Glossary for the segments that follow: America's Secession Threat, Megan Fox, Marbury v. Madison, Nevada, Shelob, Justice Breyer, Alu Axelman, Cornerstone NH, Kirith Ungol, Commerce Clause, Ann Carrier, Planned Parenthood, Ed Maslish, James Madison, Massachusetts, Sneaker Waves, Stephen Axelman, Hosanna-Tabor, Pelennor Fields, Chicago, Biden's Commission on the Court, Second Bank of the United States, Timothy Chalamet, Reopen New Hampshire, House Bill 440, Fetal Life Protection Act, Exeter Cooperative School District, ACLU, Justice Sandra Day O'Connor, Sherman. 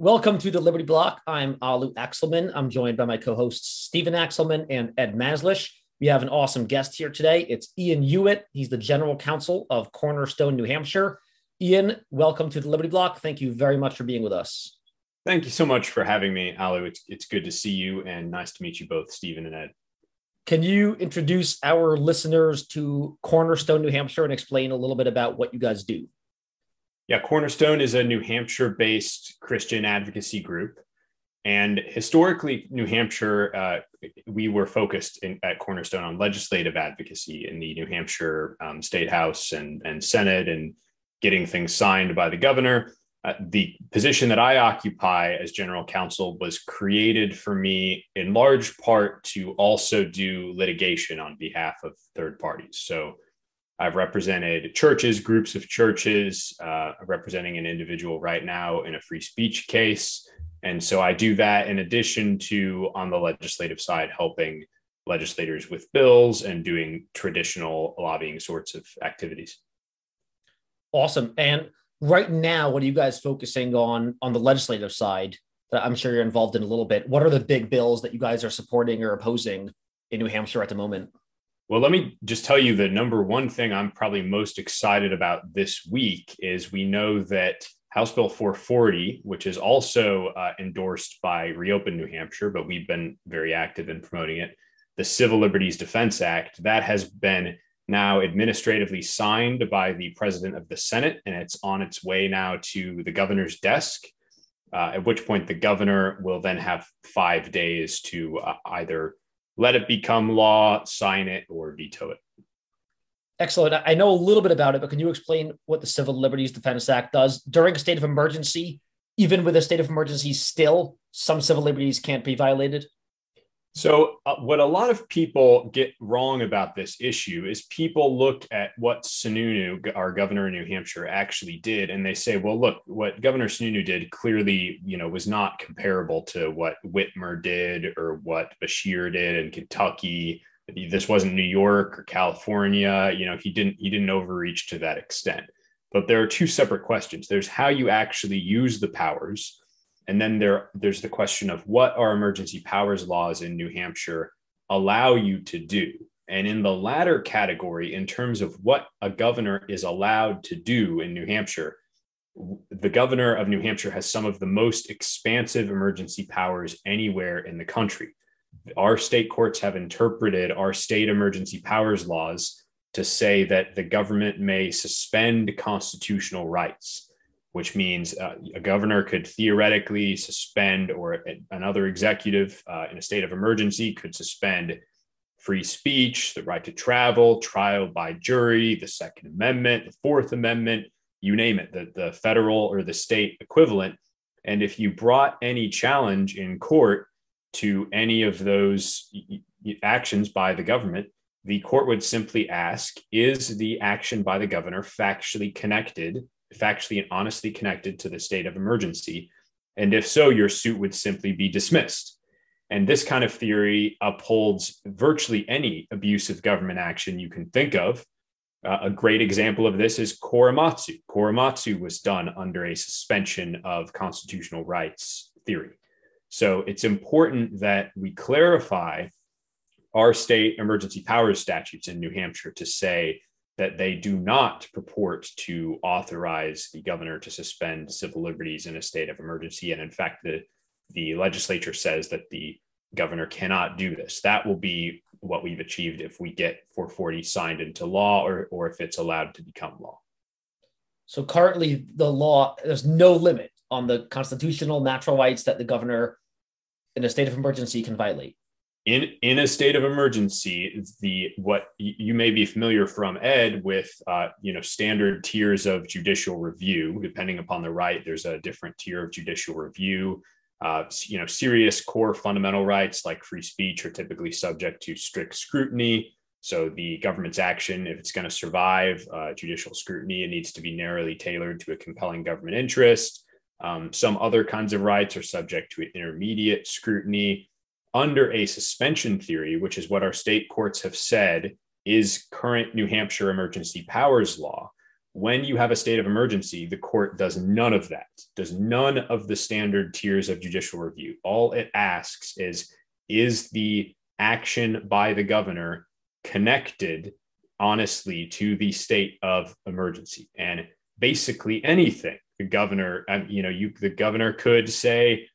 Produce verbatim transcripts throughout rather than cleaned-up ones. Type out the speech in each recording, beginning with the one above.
Welcome to the Liberty Block. I'm Alu Axelman. I'm joined by my co-hosts, Stephen Axelman and Ed Maslish. We have an awesome guest here today. It's Ian Huyett. He's the general counsel of Cornerstone, New Hampshire. Ian, welcome to the Liberty Block. Thank you very much for being with us. Thank you so much for having me, Alu. It's, it's good to see you and nice to meet you both, Stephen and Ed. Can you introduce our listeners to Cornerstone, New Hampshire and explain a little bit about what you guys do? Yeah, Cornerstone is a New Hampshire-based Christian advocacy group. And historically, New Hampshire, uh, we were focused in, at Cornerstone on legislative advocacy in the New Hampshire um, State House and, and Senate and getting things signed by the governor. Uh, the position that I occupy as general counsel was created for me in large part to also do litigation on behalf of third parties. So I've represented churches, groups of churches, uh, representing an individual right now in a free speech case. And so I do that in addition to, on the legislative side, helping legislators with bills and doing traditional lobbying sorts of activities. Awesome. And right now, what are you guys focusing on on the legislative side that I'm sure you're involved in a little bit? What are the big bills that you guys are supporting or opposing in New Hampshire at the moment? Well, let me just tell you the number one thing I'm probably most excited about this week is we know that House Bill four forty, which is also uh, endorsed by Reopen New Hampshire, but we've been very active in promoting it, the Civil Liberties Defense Act, that has been now administratively signed by the president of the Senate, and it's on its way now to the governor's desk, uh, at which point the governor will then have five days to uh, either let it become law, sign it, or veto it. Excellent. I know a little bit about it, but can you explain what the Civil Liberties Defense Act does? During a state of emergency, even with a state of emergency still, some civil liberties can't be violated? So uh, what a lot of people get wrong about this issue is people look at what Sununu, our governor in New Hampshire, actually did, and they say, well, look, what Governor Sununu did clearly, you know, was not comparable to what Whitmer did or what Bashir did in Kentucky. This wasn't New York or California. You know, he didn't he didn't overreach to that extent. But there are two separate questions. There's how you actually use the powers. And then there, there's the question of what our emergency powers laws in New Hampshire allow you to do. And in the latter category, in terms of what a governor is allowed to do in New Hampshire, the governor of New Hampshire has some of the most expansive emergency powers anywhere in the country. Our state courts have interpreted our state emergency powers laws to say that the government may suspend constitutional rights, which means uh, a governor could theoretically suspend, or another executive uh, in a state of emergency could suspend free speech, the right to travel, trial by jury, the Second Amendment, the Fourth Amendment, you name it, the, the federal or the state equivalent. And if you brought any challenge in court to any of those actions by the government, the court would simply ask, is the action by the governor factually connected factually and honestly connected to the state of emergency? And if so, your suit would simply be dismissed. And this kind of theory upholds virtually any abusive government action you can think of. Uh, a great example of this is Korematsu. Korematsu was done under a suspension of constitutional rights theory. So it's important that we clarify our state emergency powers statutes in New Hampshire to say that they do not purport to authorize the governor to suspend civil liberties in a state of emergency. And in fact, the, the legislature says that the governor cannot do this. That will be what we've achieved if we get four forty signed into law, or, or if it's allowed to become law. So currently the law, there's no limit on the constitutional natural rights that the governor in a state of emergency can violate. In in a state of emergency, the what you may be familiar from Ed with, uh, you know, standard tiers of judicial review. Depending upon the right, there's a different tier of judicial review. Uh, you know, serious core fundamental rights like free speech are typically subject to strict scrutiny. So the government's action, if it's going to survive uh, judicial scrutiny, it needs to be narrowly tailored to a compelling government interest. Um, some other kinds of rights are subject to intermediate scrutiny. Under a suspension theory, which is what our state courts have said is current New Hampshire emergency powers law, when you have a state of emergency, the court does none of that, does none of the standard tiers of judicial review. All it asks is, is the action by the governor connected honestly to the state of emergency? And basically anything the governor, you know, you, the governor could say,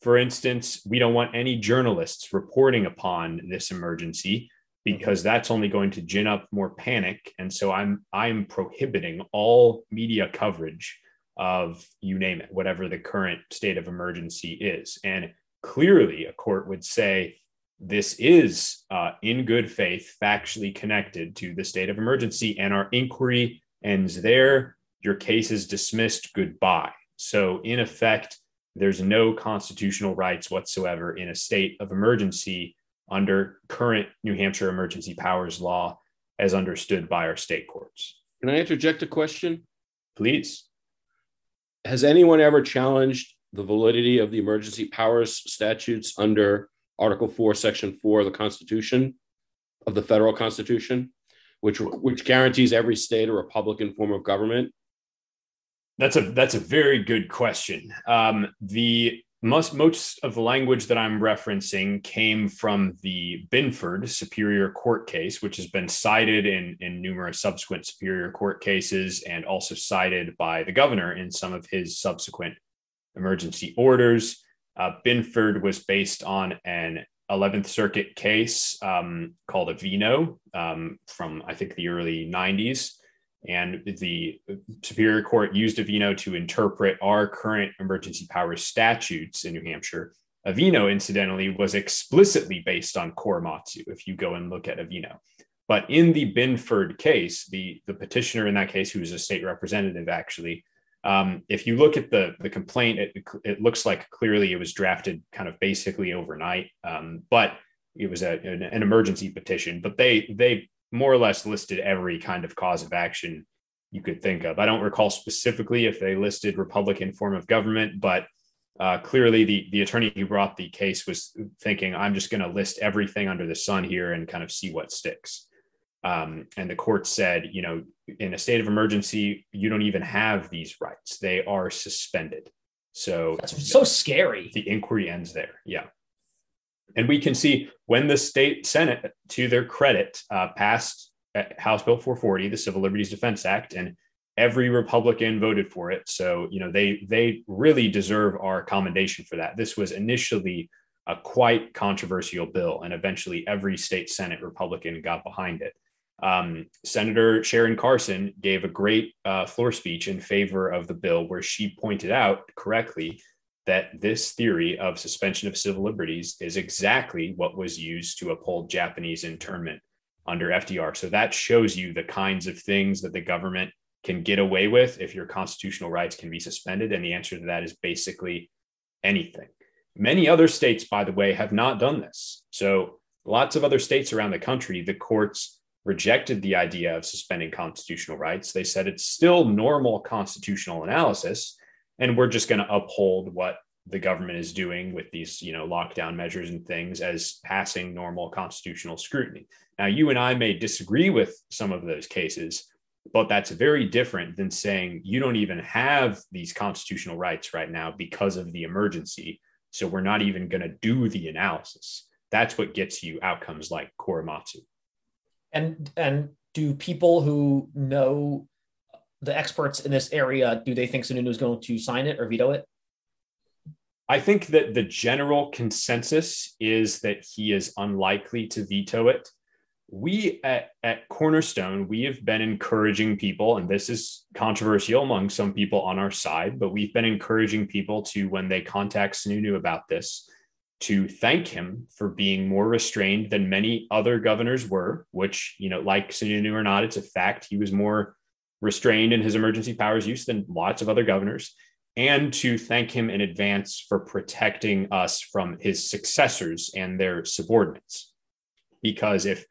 for instance, we don't want any journalists reporting upon this emergency, because that's only going to gin up more panic. And so I'm I'm prohibiting all media coverage of, you name it, whatever the current state of emergency is. And clearly a court would say this is uh, in good faith, factually connected to the state of emergency, and our inquiry ends there. Your case is dismissed. Goodbye. So in effect, there's no constitutional rights whatsoever in a state of emergency under current New Hampshire emergency powers law as understood by our state courts. Can I interject a question? Please. Has anyone ever challenged the validity of the emergency powers statutes under Article four, Section four of the Constitution, of the federal Constitution, which which guarantees every state a Republican form of government? That's a that's a very good question. Um, the Most, most of the language that I'm referencing came from the Binford Superior Court case, which has been cited in, in numerous subsequent Superior Court cases, and also cited by the governor in some of his subsequent emergency orders. Uh, Binford was based on an eleventh Circuit case um, called Avino um, from, I think, the early nineties. And the Superior Court used Avino to interpret our current emergency powers statutes in New Hampshire. Avino, incidentally, was explicitly based on Korematsu, if you go and look at Avino. But in the Binford case, the, the petitioner in that case, who was a state representative, actually, um, if you look at the, the complaint, it, it looks like clearly it was drafted kind of basically overnight, um, but it was a, an, an emergency petition. But they they... more or less listed every kind of cause of action you could think of. I don't recall specifically if they listed Republican form of government, but uh, clearly the, the attorney who brought the case was thinking, I'm just going to list everything under the sun here and kind of see what sticks. Um, and the court said, you know, in a state of emergency, you don't even have these rights. They are suspended. So that's so scary. The inquiry ends there. Yeah. And we can see when the state Senate, to their credit, uh, passed House Bill four forty, the Civil Liberties Defense Act, and every Republican voted for it. So, you know, they they really deserve our commendation for that. This was initially a quite controversial bill, and eventually every state Senate Republican got behind it. Um, Senator Sharon Carson gave a great uh, floor speech in favor of the bill, where she pointed out correctly that this theory of suspension of civil liberties is exactly what was used to uphold Japanese internment under F D R. So that shows you the kinds of things that the government can get away with if your constitutional rights can be suspended. And the answer to that is basically anything. Many other states, by the way, have not done this. So lots of other states around the country, the courts rejected the idea of suspending constitutional rights. They said it's still normal constitutional analysis, and we're just going to uphold what the government is doing with these, you know, lockdown measures and things as passing normal constitutional scrutiny. Now, you and I may disagree with some of those cases, but that's very different than saying you don't even have these constitutional rights right now because of the emergency. So we're not even going to do the analysis. That's what gets you outcomes like Korematsu. And and do people who know the experts in this area, do they think Sununu is going to sign it or veto it? I think that the general consensus is that he is unlikely to veto it. We at, at Cornerstone, we have been encouraging people, and this is controversial among some people on our side, but we've been encouraging people to, when they contact Sununu about this, to thank him for being more restrained than many other governors were, which, you know, like Sununu or not, it's a fact he was more restrained in his emergency powers use than lots of other governors, and to thank him in advance for protecting us from his successors and their subordinates. Because if,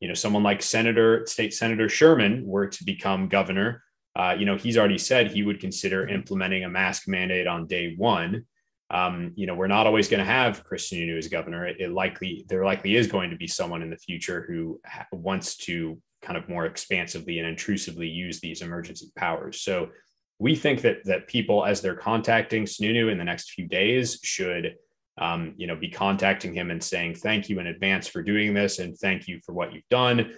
you know, someone like Senator, State Senator Sherman were to become governor, uh, you know, he's already said he would consider implementing a mask mandate on day one. Um, you know, we're not always going to have Chris Sununu as governor. It, it likely, there likely is going to be someone in the future who ha- wants to kind of more expansively and intrusively use these emergency powers. So we think that that people, as they're contacting Sununu in the next few days, should um, you know, be contacting him and saying, thank you in advance for doing this, and thank you for what you've done.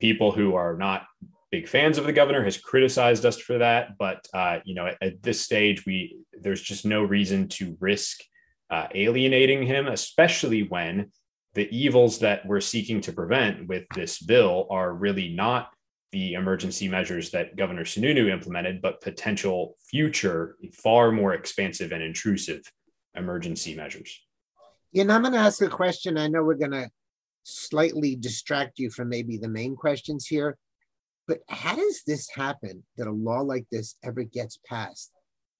People who are not big fans of the governor has criticized us for that. But, uh, you know, at, at this stage, we there's just no reason to risk uh, alienating him, especially when the evils that we're seeking to prevent with this bill are really not the emergency measures that Governor Sununu implemented, but potential future, far more expansive and intrusive emergency measures. And I'm going to ask a question. I know we're going to slightly distract you from maybe the main questions here, but how does this happen that a law like this ever gets passed,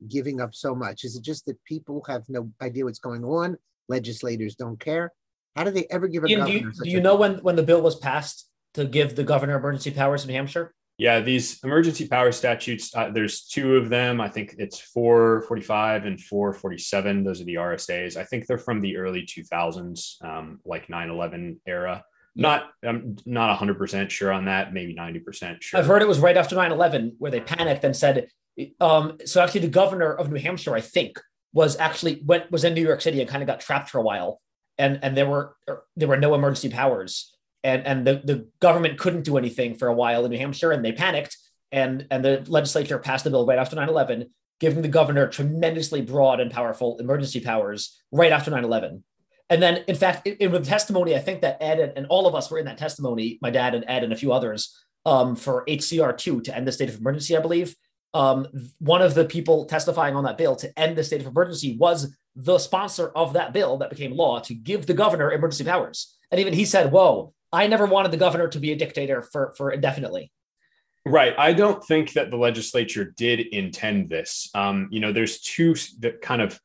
giving up so much? Is it just that people have no idea what's going on? Legislators don't care? How do they ever give a Ian, governor? Do you, such do you a know when, when the bill was passed to give the governor emergency powers in New Hampshire? Yeah, these emergency power statutes, uh, there's two of them. I think it's four forty-five and four forty-seven. Those are the R S As. I think they're from the early two thousands, um, like nine eleven era. Not, I'm not one hundred percent sure on that, maybe ninety percent sure. I've heard it was right after nine eleven where they panicked and said, um, so actually the governor of New Hampshire, I think, was actually went was in New York City and kind of got trapped for a while. And and there were there were no emergency powers, and and the, the government couldn't do anything for a while in New Hampshire, and they panicked, and and the legislature passed the bill right after nine eleven, giving the governor tremendously broad and powerful emergency powers right after nine eleven. And then, in fact, in the testimony, I think that Ed and, and all of us were in that testimony, my dad and Ed and a few others, um, for H C R two to end the state of emergency, I believe. Um, one of the people testifying on that bill to end the state of emergency was the sponsor of that bill that became law to give the governor emergency powers. And even he said, whoa, I never wanted the governor to be a dictator for, for indefinitely. Right. I don't think that the legislature did intend this. Um, you know, there's two that kind of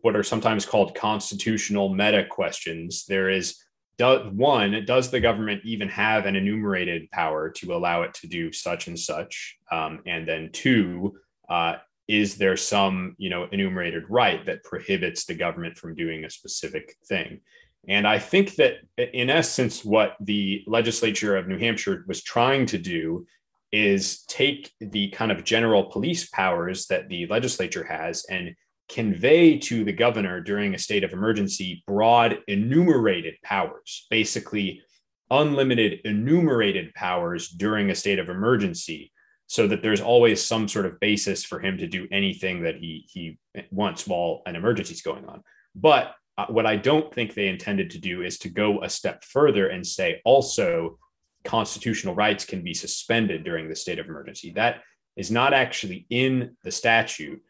what are sometimes called constitutional meta questions. There is do, one, does the government even have an enumerated power to allow it to do such and such? Um, and then two, uh, is there some, you know, enumerated right that prohibits the government from doing a specific thing? And I think that in essence, what the legislature of New Hampshire was trying to do is take the kind of general police powers that the legislature has and convey to the governor during a state of emergency broad enumerated powers, basically unlimited enumerated powers during a state of emergency, so that there's always some sort of basis for him to do anything that he he wants while an emergency is going on. But uh, what I don't think they intended to do is to go a step further and say also constitutional rights can be suspended during the state of emergency. That is not actually in the statute,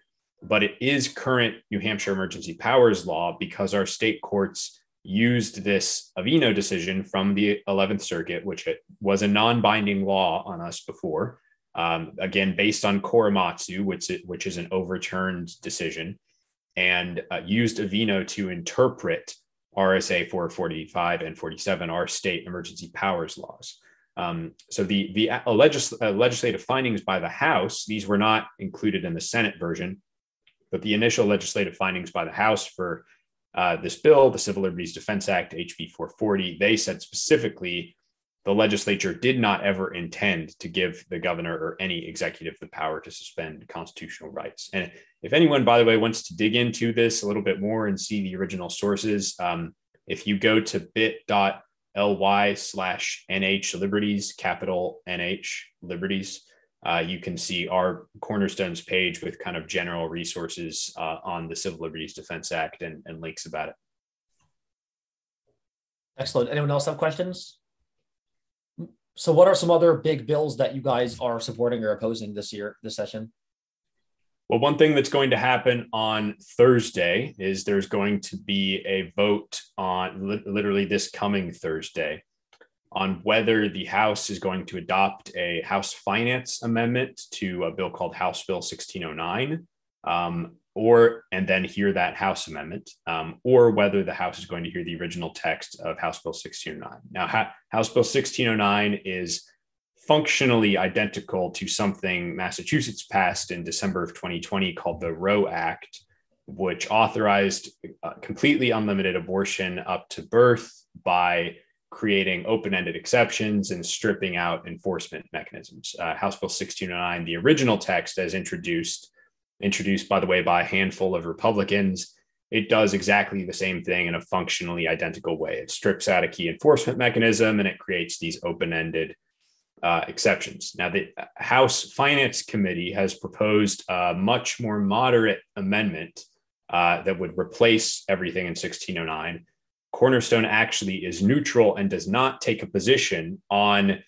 but it is current New Hampshire emergency powers law because our state courts used this Avino decision from the eleventh Circuit, which it was a non-binding law on us before. Um, again, based on Korematsu, which, which is an overturned decision, and uh, used Avino to interpret R S A four forty-five and forty-seven, our state emergency powers laws. Um, so the, the uh, legis- uh, legislative findings by the House, these were not included in the Senate version, but the initial legislative findings by the House for uh, this bill, the Civil Liberties Defense Act, H B four forty, they said specifically the legislature did not ever intend to give the governor or any executive the power to suspend constitutional rights. And if anyone, by the way, wants to dig into this a little bit more and see the original sources, um, if you go to bit.ly slash NH Liberties, capital N H Liberties, Uh, you can see our Cornerstone's page with kind of general resources uh, on the Civil Liberties Defense Act and, and links about it. Excellent. Anyone else have questions? So what are some other big bills that you guys are supporting or opposing this year, this session? Well, one thing that's going to happen on Thursday is there's going to be a vote on li- literally this coming Thursday on whether the House is going to adopt a House Finance Amendment to a bill called House Bill sixteen oh nine, um, or and then hear that House amendment, um, or whether the House is going to hear the original text of House Bill sixteen oh nine. Now, ha- House Bill sixteen oh nine is functionally identical to something Massachusetts passed in December of twenty twenty called the Roe Act, which authorized uh, completely unlimited abortion up to birth by creating open-ended exceptions and stripping out enforcement mechanisms. Uh, House Bill sixteen oh nine, the original text as introduced, introduced, by the way, by a handful of Republicans, it does exactly the same thing in a functionally identical way. It strips out a key enforcement mechanism and it creates these open-ended uh, exceptions. Now, the House Finance Committee has proposed a much more moderate amendment uh, that would replace everything in sixteen oh nine. Cornerstone actually is neutral and does not take a position on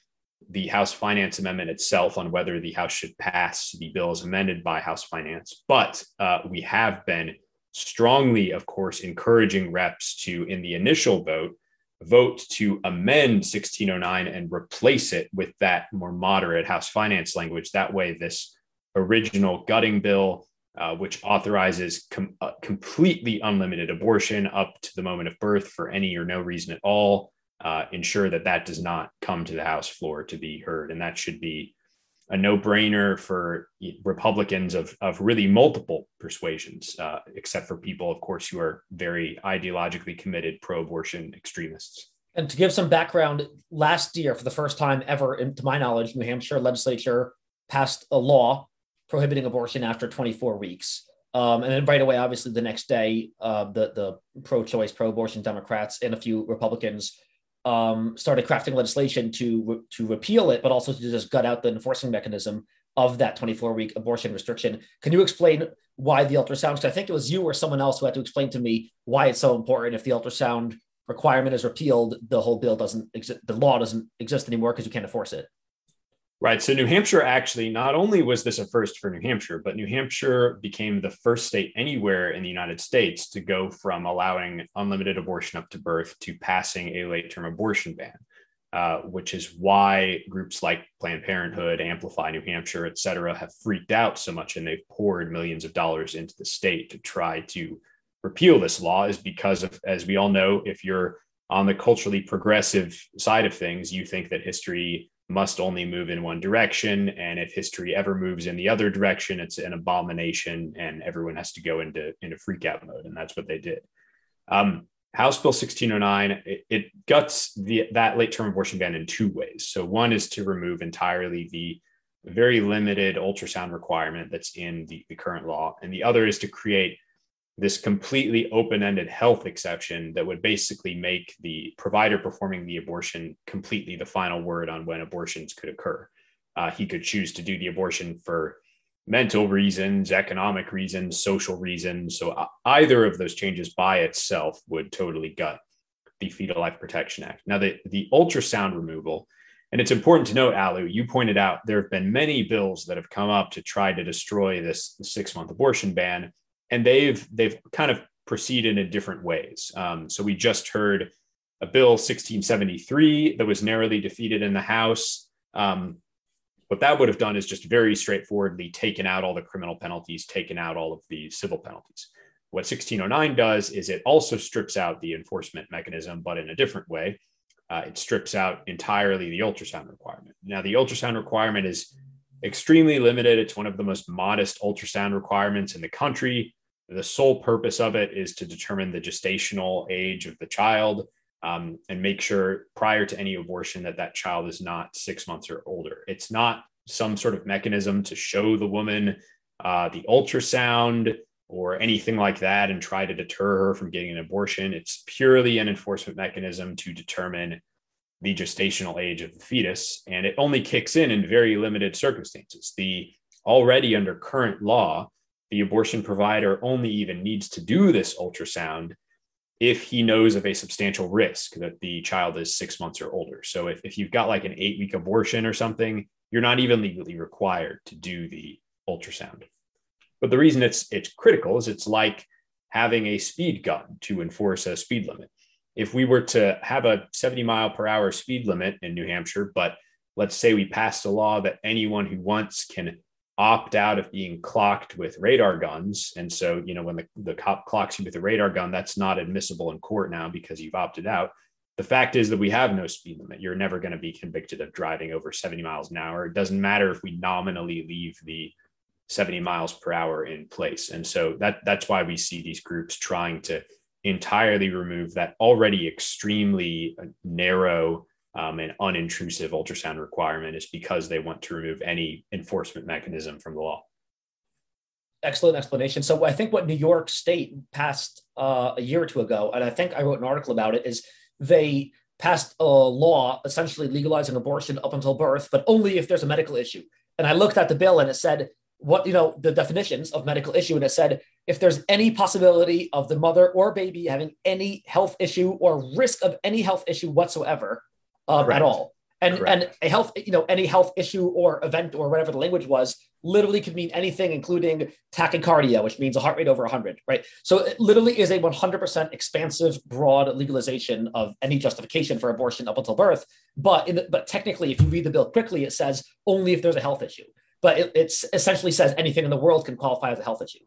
the House Finance Amendment itself, on whether the House should pass the bill as amended by House Finance. But uh, we have been strongly, of course, encouraging reps to, in the initial vote, vote to amend sixteen oh nine and replace it with that more moderate House Finance language. That way, this original gutting bill, uh, which authorizes com- uh, completely unlimited abortion up to the moment of birth for any or no reason at all, uh, ensure that that does not come to the House floor to be heard. And that should be a no-brainer for Republicans of, of really multiple persuasions, uh, except for people, of course, who are very ideologically committed pro-abortion extremists. And to give some background, last year, for the first time ever, in, to my knowledge, New Hampshire legislature passed a law prohibiting abortion after twenty-four weeks. Um, and then right away, obviously, the next day, uh, the, the pro-choice, pro-abortion Democrats and a few Republicans Um, started crafting legislation to to repeal it, but also to just gut out the enforcing mechanism of that twenty-four week abortion restriction. Can you explain why the ultrasound? Because I think it was you or someone else who had to explain to me why it's so important. If the ultrasound requirement is repealed, the whole bill doesn't exist, the law doesn't exist anymore because you can't enforce it. Right. So New Hampshire actually, not only was this a first for New Hampshire, but New Hampshire became the first state anywhere in the United States to go from allowing unlimited abortion up to birth to passing a late-term abortion ban, uh, which is why groups like Planned Parenthood, Amplify New Hampshire, et cetera, have freaked out so much, and they've poured millions of dollars into the state to try to repeal this law, is because, of, as we all know, if you're on the culturally progressive side of things, you think that history must only move in one direction. And if history ever moves in the other direction, it's an abomination and everyone has to go into, into freak out mode. And that's what they did. Um, House Bill sixteen oh nine, it, it guts the, that late-term abortion ban in two ways. So one is to remove entirely the very limited ultrasound requirement that's in the, the current law. And the other is to create this completely open-ended health exception that would basically make the provider performing the abortion completely the final word on when abortions could occur. Uh, he could choose to do the abortion for mental reasons, economic reasons, social reasons. So either of those changes by itself would totally gut the Fetal Life Protection Act. Now, the, the ultrasound removal, and it's important to note, Alu, you pointed out there have been many bills that have come up to try to destroy this six-month abortion ban. And they've they've kind of proceeded in different ways. Um, so we just heard a bill sixteen seventy-three that was narrowly defeated in the House. Um, what that would have done is just very straightforwardly taken out all the criminal penalties, taken out all of the civil penalties. What sixteen oh nine does is it also strips out the enforcement mechanism, but in a different way. Uh, it strips out entirely the ultrasound requirement. Now, the ultrasound requirement is extremely limited. It's one of the most modest ultrasound requirements in the country. The sole purpose of it is to determine the gestational age of the child um, and make sure prior to any abortion that that child is not six months or older. It's not some sort of mechanism to show the woman uh, the ultrasound or anything like that and try to deter her from getting an abortion. It's purely an enforcement mechanism to determine the gestational age of the fetus, and it only kicks in in very limited circumstances. The already under current law, the abortion provider only even needs to do this ultrasound if he knows of a substantial risk that the child is six months or older. So if, if you've got like an eight week abortion or something, you're not even legally required to do the ultrasound. But the reason it's it's critical is it's like having a speed gun to enforce a speed limit. If we were to have a seventy mile per hour speed limit in New Hampshire, but let's say we passed a law that anyone who wants can opt out of being clocked with radar guns. And so, you know, when the, the cop clocks you with a radar gun, that's not admissible in court now because you've opted out. The fact is that we have no speed limit. You're never going to be convicted of driving over seventy miles an hour. It doesn't matter if we nominally leave the seventy miles per hour in place. And so that that's why we see these groups trying to entirely remove that already extremely narrow um, and unintrusive ultrasound requirement is because they want to remove any enforcement mechanism from the law. Excellent explanation. So I think what New York State passed uh, a year or two ago, and I think I wrote an article about it, is they passed a law essentially legalizing abortion up until birth, but only if there's a medical issue. And I looked at the bill and it said, what, you know, the definitions of medical issue. And it said, if there's any possibility of the mother or baby having any health issue or risk of any health issue whatsoever um, at all. And, and a health, you know, any health issue or event or whatever the language was, literally could mean anything, including tachycardia, which means a heart rate over one hundred, right? So it literally is a one hundred percent expansive, broad legalization of any justification for abortion up until birth. But in the, but technically, if you read the bill quickly, it says only if there's a health issue. But it it's essentially says anything in the world can qualify as a health issue.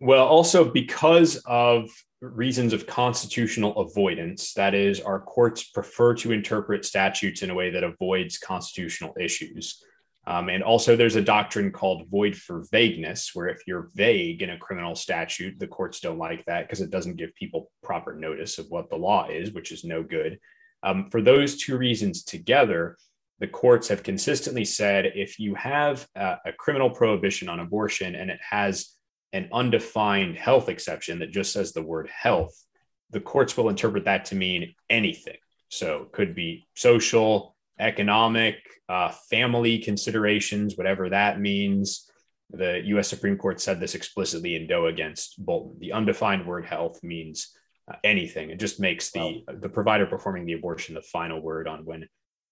Well, also because of reasons of constitutional avoidance, that is, our courts prefer to interpret statutes in a way that avoids constitutional issues. Um, and also there's a doctrine called void for vagueness, where if you're vague in a criminal statute, the courts don't like that because it doesn't give people proper notice of what the law is, which is no good. Um, for those two reasons together, the courts have consistently said if you have a, a criminal prohibition on abortion and it has an undefined health exception that just says the word health, the courts will interpret that to mean anything. So it could be social, economic, uh, family considerations, whatever that means. The U S Supreme Court said this explicitly in Doe against Bolton. The undefined word health means uh, anything. It just makes the, the provider performing the abortion the final word on when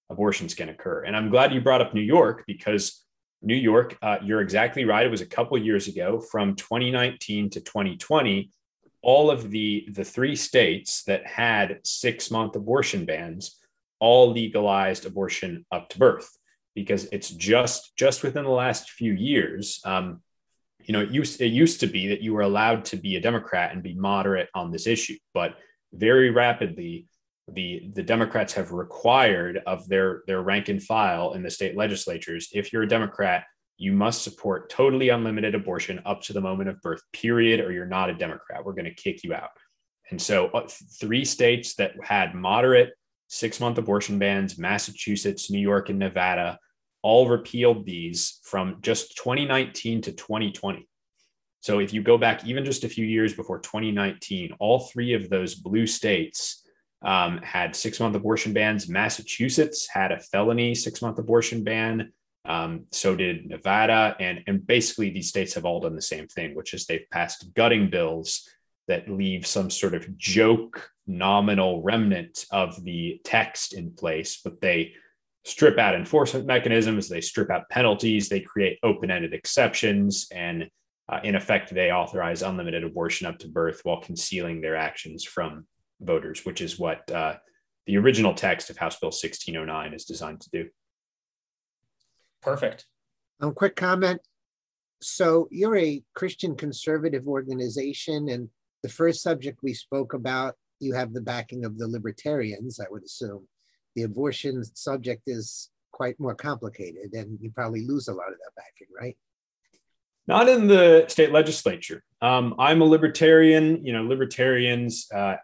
abortions can occur. And I'm glad you brought up New York because New York, uh, you're exactly right. It was a couple of years ago. From twenty nineteen to twenty twenty, all of the, the three states that had six-month abortion bans all legalized abortion up to birth because it's just just within the last few years. Um, you know, it used, it used to be that you were allowed to be a Democrat and be moderate on this issue, but very rapidly, The, the Democrats have required of their, their rank and file in the state legislatures, if you're a Democrat, you must support totally unlimited abortion up to the moment of birth, period, or you're not a Democrat. We're going to kick you out. And so uh, three states that had moderate six-month abortion bans, Massachusetts, New York, and Nevada, all repealed these from just twenty nineteen to twenty twenty. So if you go back even just a few years before twenty nineteen, all three of those blue states Um, had six-month abortion bans. Massachusetts had a felony six-month abortion ban. Um, so did Nevada. And, and basically, these states have all done the same thing, which is they've passed gutting bills that leave some sort of joke, nominal remnant of the text in place, but they strip out enforcement mechanisms, they strip out penalties, they create open-ended exceptions, and uh, in effect, they authorize unlimited abortion up to birth while concealing their actions from voters, which is what uh, the original text of House Bill sixteen oh nine is designed to do. Perfect. Um, quick comment. So you're a Christian conservative organization, and the first subject we spoke about, you have the backing of the libertarians, I would assume. The abortion subject is quite more complicated, and you probably lose a lot of that backing, right? Not in the state legislature. Um, I'm a libertarian. You know, libertarians uh,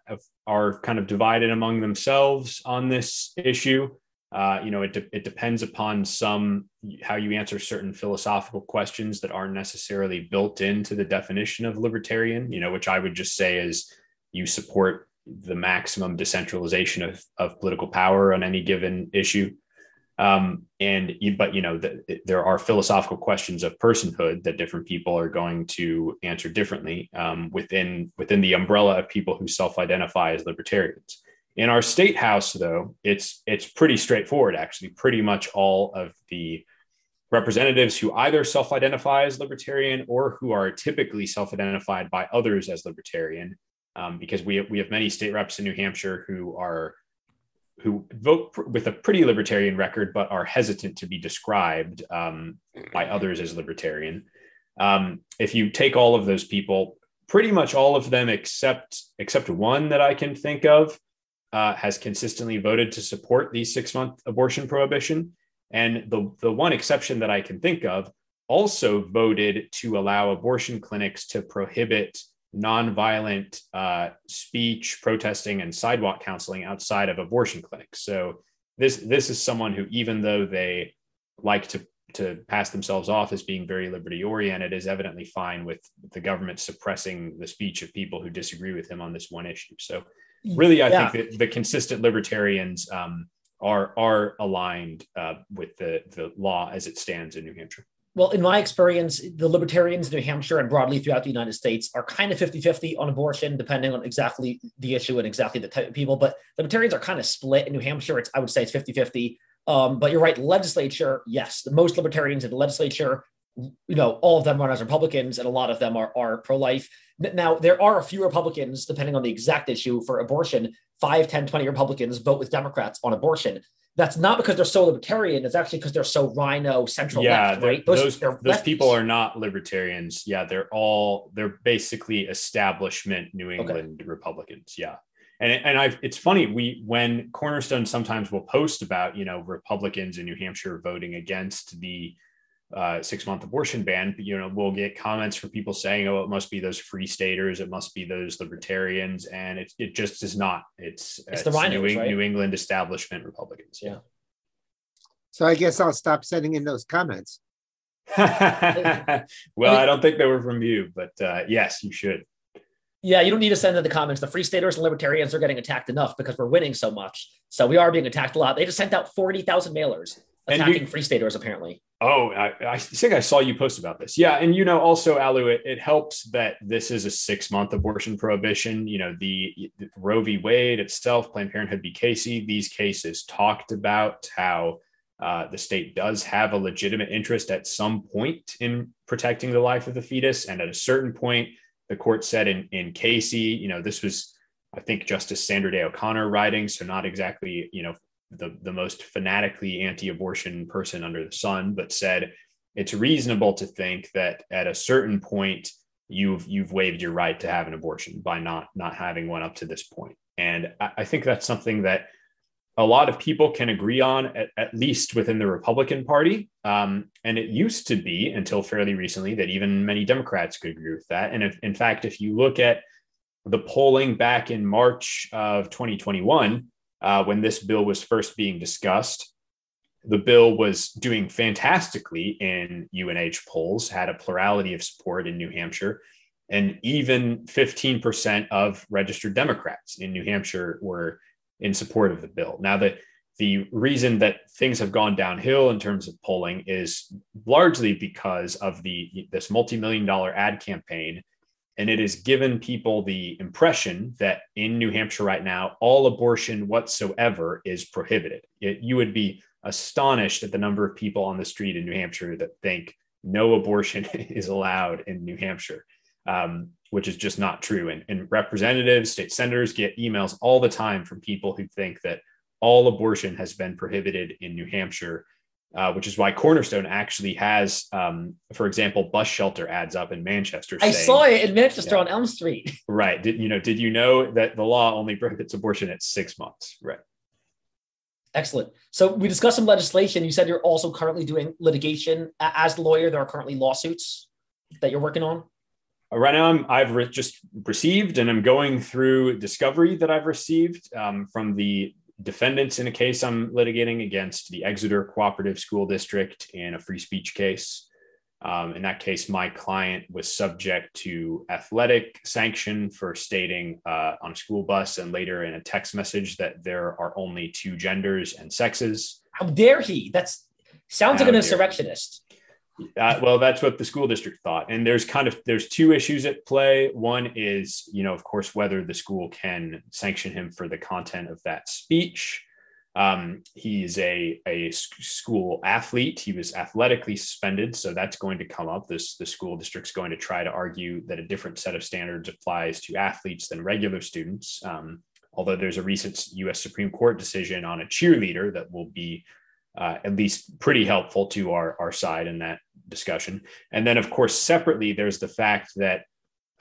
are kind of divided among themselves on this issue. Uh, you know, it, de- it depends upon some how you answer certain philosophical questions that aren't necessarily built into the definition of libertarian, you know, which I would just say is you support the maximum decentralization of, of political power on any given issue. Um, and, but, you know, the, there are philosophical questions of personhood that different people are going to answer differently, um, within, within the umbrella of people who self-identify as libertarians. In our state house, though, it's, it's pretty straightforward, actually. Pretty much all of the representatives who either self-identify as libertarian or who are typically self-identified by others as libertarian, um, because we have, we have many state reps in New Hampshire who are who vote pr- with a pretty libertarian record, but are hesitant to be described um, by others as libertarian. Um, if you take all of those people, pretty much all of them, except except one that I can think of, uh, has consistently voted to support the six-month abortion prohibition. And the, the one exception that I can think of also voted to allow abortion clinics to prohibit nonviolent uh, speech, protesting, and sidewalk counseling outside of abortion clinics. So this this is someone who, even though they like to to pass themselves off as being very liberty oriented, is evidently fine with the government suppressing the speech of people who disagree with him on this one issue. So really, I yeah. think that the consistent libertarians um, are are aligned uh, with the, the law as it stands in New Hampshire. Well, in my experience, the libertarians in New Hampshire and broadly throughout the United States are kind of fifty-fifty on abortion, depending on exactly the issue and exactly the type of people. But libertarians are kind of split in New Hampshire. It's, I would say it's fifty-fifty. Um, but you're right, legislature, yes, the most libertarians in the legislature, you know, all of them run as Republicans and a lot of them are, are pro-life. Now, there are a few Republicans, depending on the exact issue for abortion, five, ten, twenty Republicans vote with Democrats on abortion. That's not because they're so libertarian. It's actually because they're so rhino central yeah, left, right? Those, those, those people are not libertarians. Yeah, they're all, they're basically establishment New England okay. Republicans. Yeah. And, and I've, it's funny, we, when Cornerstone sometimes will post about, you know, Republicans in New Hampshire voting against the uh, six month abortion ban, you know, we'll get comments from people saying, oh, it must be those free staters. It must be those libertarians. And it, it just is not, it's, it's, it's the rhinos, New, right? New England establishment Republicans. Yeah. So I guess I'll stop sending in those comments. Well, I don't think they were from you, but uh, yes, you should. Yeah, you don't need to send in the comments. The free staters and libertarians are getting attacked enough because we're winning so much. So we are being attacked a lot. They just sent out forty thousand mailers attacking you, free staters, apparently. Oh, I, I think I saw you post about this. Yeah. And, you know, also, Alu, it, it helps that this is a six month abortion prohibition. You know, the, the Roe v. Wade itself, Planned Parenthood v. Casey, these cases talked about how uh, the state does have a legitimate interest at some point in protecting the life of the fetus. And at a certain point, the court said in, in Casey, you know, this was, I think, Justice Sandra Day O'Connor writing, so not exactly, you know, the, the most fanatically anti-abortion person under the sun, but said it's reasonable to think that at a certain point, you've you've waived your right to have an abortion by not not having one up to this point. And I, I think that's something that a lot of people can agree on, at, at least within the Republican Party. Um, and it used to be, until fairly recently, that even many Democrats could agree with that. And if, in fact, if you look at the polling back in March of twenty twenty-one, uh, when this bill was first being discussed, the bill was doing fantastically in U N H polls, had a plurality of support in New Hampshire, and even fifteen percent of registered Democrats in New Hampshire were in support of the bill. Now, the, the reason that things have gone downhill in terms of polling is largely because of the this multi-million dollar ad campaign. And it has given people the impression that in New Hampshire right now, all abortion whatsoever is prohibited. It, you would be astonished at the number of people on the street in New Hampshire that think no abortion is allowed in New Hampshire, um, which is just not true. And, and representatives, state senators get emails all the time from people who think that all abortion has been prohibited in New Hampshire, uh, which is why Cornerstone actually has, um, for example, bus shelter ads up in Manchester. I saying, saw it in Manchester yeah, on Elm Street. Right. Did you know, did you know that the law only prohibits abortion at six months? Right. Excellent. So we discussed some legislation. You said you're also currently doing litigation. As a lawyer, there are currently lawsuits that you're working on? Right now, I'm, I've re- just received and I'm going through discovery that I've received um, from the defendants in a case I'm litigating against the Exeter Cooperative School District in a free speech case. Um, in that case, my client was subject to athletic sanction for stating uh, on a school bus and later in a text message that there are only two genders and sexes. How dare he? That's sounds like an insurrectionist. Uh, well, that's what the school district thought. And there's kind of, there's two issues at play. One is, you know, of course, whether the school can sanction him for the content of that speech. Um, he's a, a school athlete. He was athletically suspended. So that's going to come up. This, the school district's going to try to argue that a different set of standards applies to athletes than regular students. Um, although there's a recent U S Supreme Court decision on a cheerleader that will be Uh, at least pretty helpful to our, our side in that discussion. And then, of course, separately, there's the fact that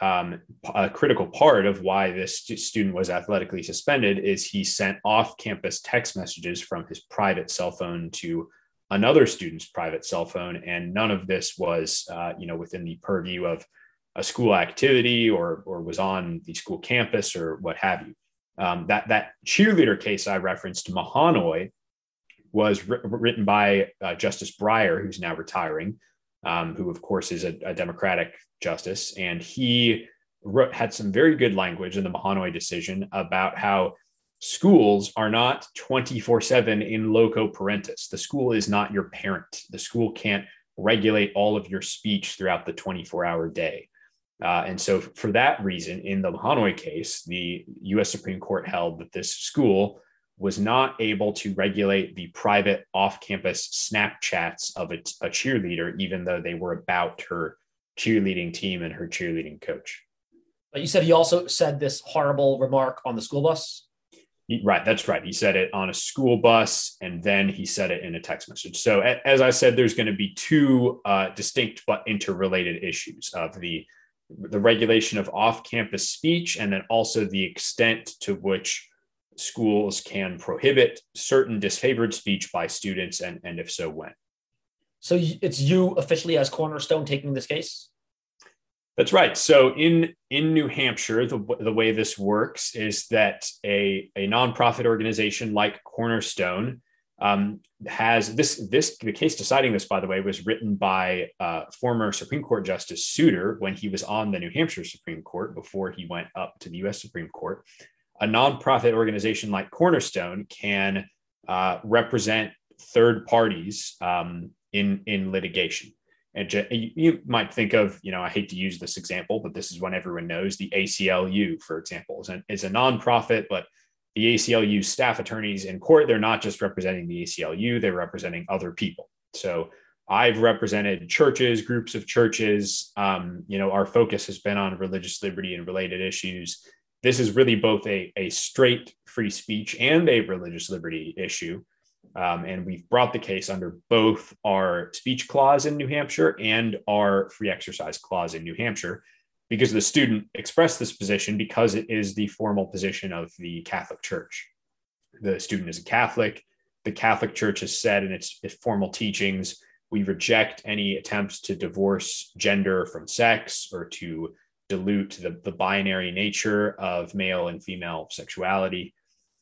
um, a critical part of why this st- student was athletically suspended is he sent off-campus text messages from his private cell phone to another student's private cell phone. And none of this was, uh, you know, within the purview of a school activity or or was on the school campus or what have you. Um, that that cheerleader case I referenced, Mahanoy, was ri- written by uh, Justice Breyer, who's now retiring, um, who of course is a, a Democratic justice, and he wrote, had some very good language in the Mahanoy decision about how schools are not twenty-four seven in loco parentis. The school is not your parent. The school can't regulate all of your speech throughout the twenty-four hour day. Uh, and so for that reason, in the Mahanoy case, the U S Supreme Court held that this school was not able to regulate the private off-campus Snapchats of a, a cheerleader, even though they were about her cheerleading team and her cheerleading coach. You said he also said this horrible remark on the school bus? He, right, that's right. He said it on a school bus, and then he said it in a text message. So a, as I said, there's going to be two uh, distinct but interrelated issues of the the regulation of off-campus speech, and then also the extent to which schools can prohibit certain disfavored speech by students, and, and if so, when. So it's you officially as Cornerstone taking this case? That's right. So in, in New Hampshire, the, the way this works is that a, a nonprofit organization like Cornerstone um, has this, this, the case deciding this, by the way, was written by uh, former Supreme Court Justice Souter when he was on the New Hampshire Supreme Court before he went up to the U S Supreme Court. A nonprofit organization like Cornerstone can uh, represent third parties um, in, in litigation. And you might think of, you know, I hate to use this example, but this is one everyone knows, the A C L U, for example, is a, is a nonprofit, but the A C L U staff attorneys in court, they're not just representing the A C L U, they're representing other people. So I've represented churches, groups of churches, um, you know, our focus has been on religious liberty and related issues. This is really both a, a straight free speech and a religious liberty issue. Um, and we've brought the case under both our speech clause in New Hampshire and our free exercise clause in New Hampshire, because the student expressed this position because it is the formal position of the Catholic Church. The student is a Catholic. The Catholic Church has said in its, its formal teachings, we reject any attempts to divorce gender from sex or to dilute the, the binary nature of male and female sexuality.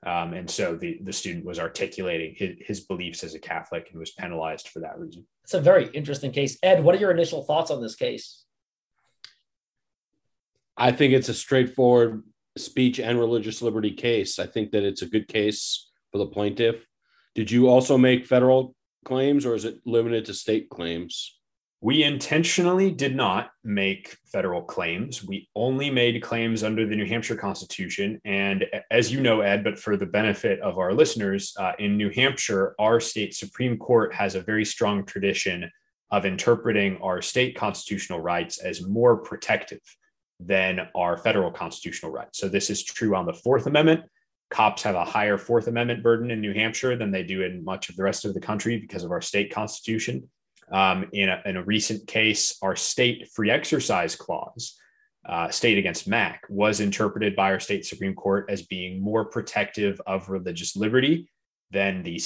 Um, and so the, the student was articulating his, his beliefs as a Catholic and was penalized for that reason. It's a very interesting case. Ed, what are your initial thoughts on this case? I think it's a straightforward speech and religious liberty case. I think that it's a good case for the plaintiff. Did you also make federal claims, or is it limited to state claims? We intentionally did not make federal claims. We only made claims under the New Hampshire Constitution. And as you know, Ed, but for the benefit of our listeners, uh, in New Hampshire, our state Supreme Court has a very strong tradition of interpreting our state constitutional rights as more protective than our federal constitutional rights. So this is true on the Fourth Amendment. Cops have a higher Fourth Amendment burden in New Hampshire than they do in much of the rest of the country because of our state constitution. Um, in, a, in a recent case, our state free exercise clause, uh, State Against M A C, was interpreted by our state Supreme Court as being more protective of religious liberty than the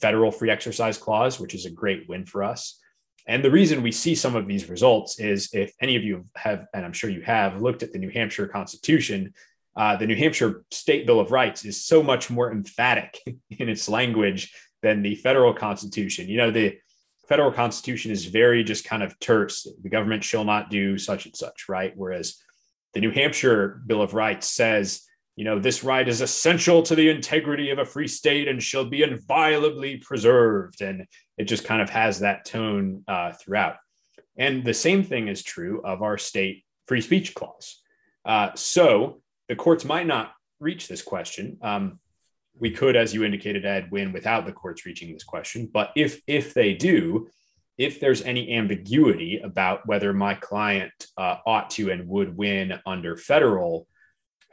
federal free exercise clause, which is a great win for us. And the reason we see some of these results is if any of you have, and I'm sure you have, looked at the New Hampshire Constitution, uh, the New Hampshire State Bill of Rights is so much more emphatic in its language than the federal Constitution. You know, the federal constitution is very just kind of terse. The government shall not do such and such, right? Whereas the New Hampshire Bill of Rights says, you know, this right is essential to the integrity of a free state and shall be inviolably preserved. And it just kind of has that tone uh, throughout. And the same thing is true of our state free speech clause. Uh, so the courts might not reach this question. Um, We could, as you indicated, Ed, win without the courts reaching this question. But if if they do, if there's any ambiguity about whether my client uh, ought to and would win under federal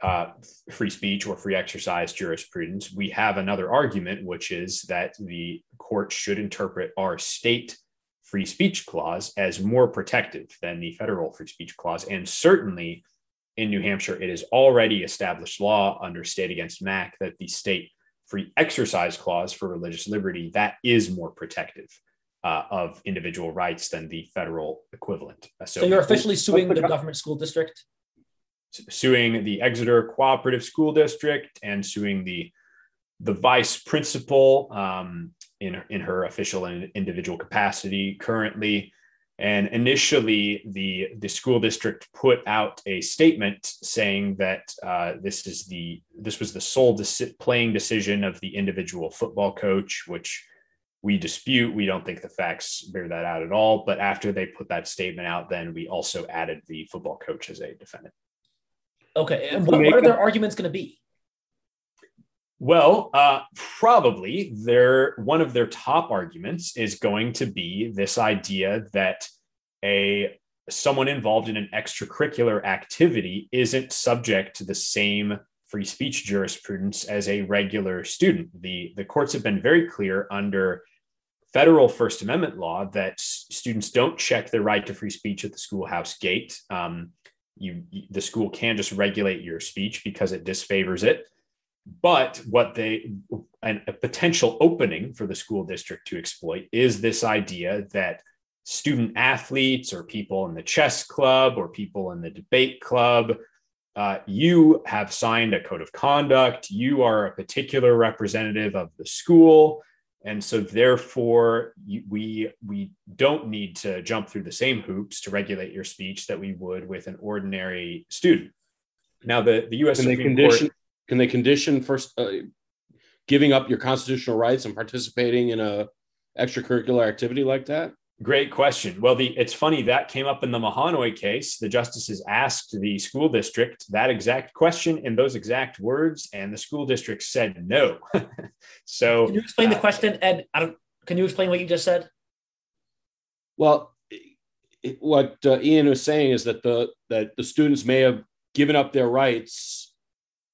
uh, free speech or free exercise jurisprudence, we have another argument, which is that the court should interpret our state free speech clause as more protective than the federal free speech clause. And certainly in New Hampshire, it is already established law under State Against M A C that the state free exercise clause for religious liberty, that is more protective uh, of individual rights than the federal equivalent. So, so you're officially suing the government school district? Suing the Exeter Cooperative School District and suing the the vice principal um, in, in her official and individual capacity currently. And initially, the, the school district put out a statement saying that uh, this is the this was the sole deci- playing decision of the individual football coach, which we dispute. We don't think the facts bear that out at all. But after they put that statement out, then we also added the football coach as a defendant. Okay, and what, what are their arguments going to be? Well, uh, probably their one of their top arguments is going to be this idea that a someone involved in an extracurricular activity isn't subject to the same free speech jurisprudence as a regular student. The, the courts have been very clear under federal First Amendment law that s- students don't check their right to free speech at the schoolhouse gate. Um, you, the school can just regulate your speech because it disfavors it. But what they, an, a potential opening for the school district to exploit is this idea that student athletes or people in the chess club or people in the debate club, uh, you have signed a code of conduct, you are a particular representative of the school. And so therefore, you, we, we don't need to jump through the same hoops to regulate your speech that we would with an ordinary student. Now, the, the U S Supreme condition- Court... Can they condition first uh, giving up your constitutional rights and participating in a extracurricular activity like that? Great question. Well, the it's funny that came up in the Mahanoy case. The justices asked the school district that exact question in those exact words, and the school district said no. So, can you explain uh, the question, Ed? I don't, can you explain what you just said? Well, it, what uh, Ian was saying is that the that the students may have given up their rights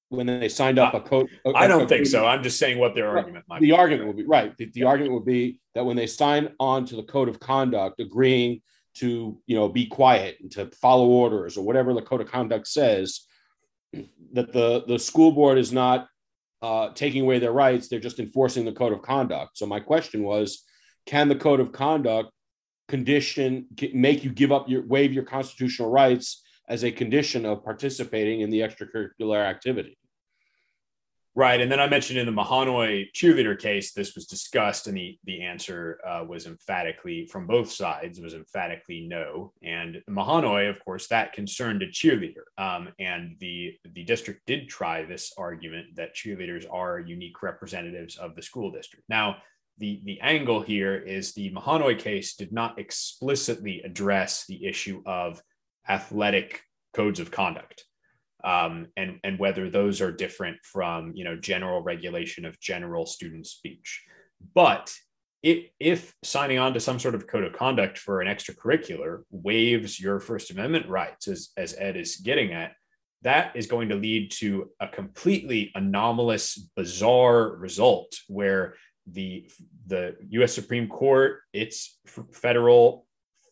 when they signed up uh, a code. A, I don't a, think a, so. I'm just saying what their right, argument might the be. The argument would be, right. The, the yeah. argument would be that when they sign on to the code of conduct, agreeing to, you know, be quiet and to follow orders or whatever the code of conduct says, that the, the school board is not uh, taking away their rights. They're just enforcing the code of conduct. So my question was, can the code of conduct condition, make you give up your, waive your constitutional rights as a condition of participating in the extracurricular activity? Right, and then I mentioned in the Mahanoy cheerleader case, this was discussed, and the, the answer uh, was emphatically, from both sides, was emphatically no. And Mahanoy, of course, that concerned a cheerleader. Um, and the, the district did try this argument that cheerleaders are unique representatives of the school district. Now, the, the angle here is the Mahanoy case did not explicitly address the issue of athletic codes of conduct, um, and, and whether those are different from, you know, general regulation of general student speech. But it, if signing on to some sort of code of conduct for an extracurricular waives your First Amendment rights, as, as Ed is getting at, that is going to lead to a completely anomalous, bizarre result where the, the U S Supreme Court, its federal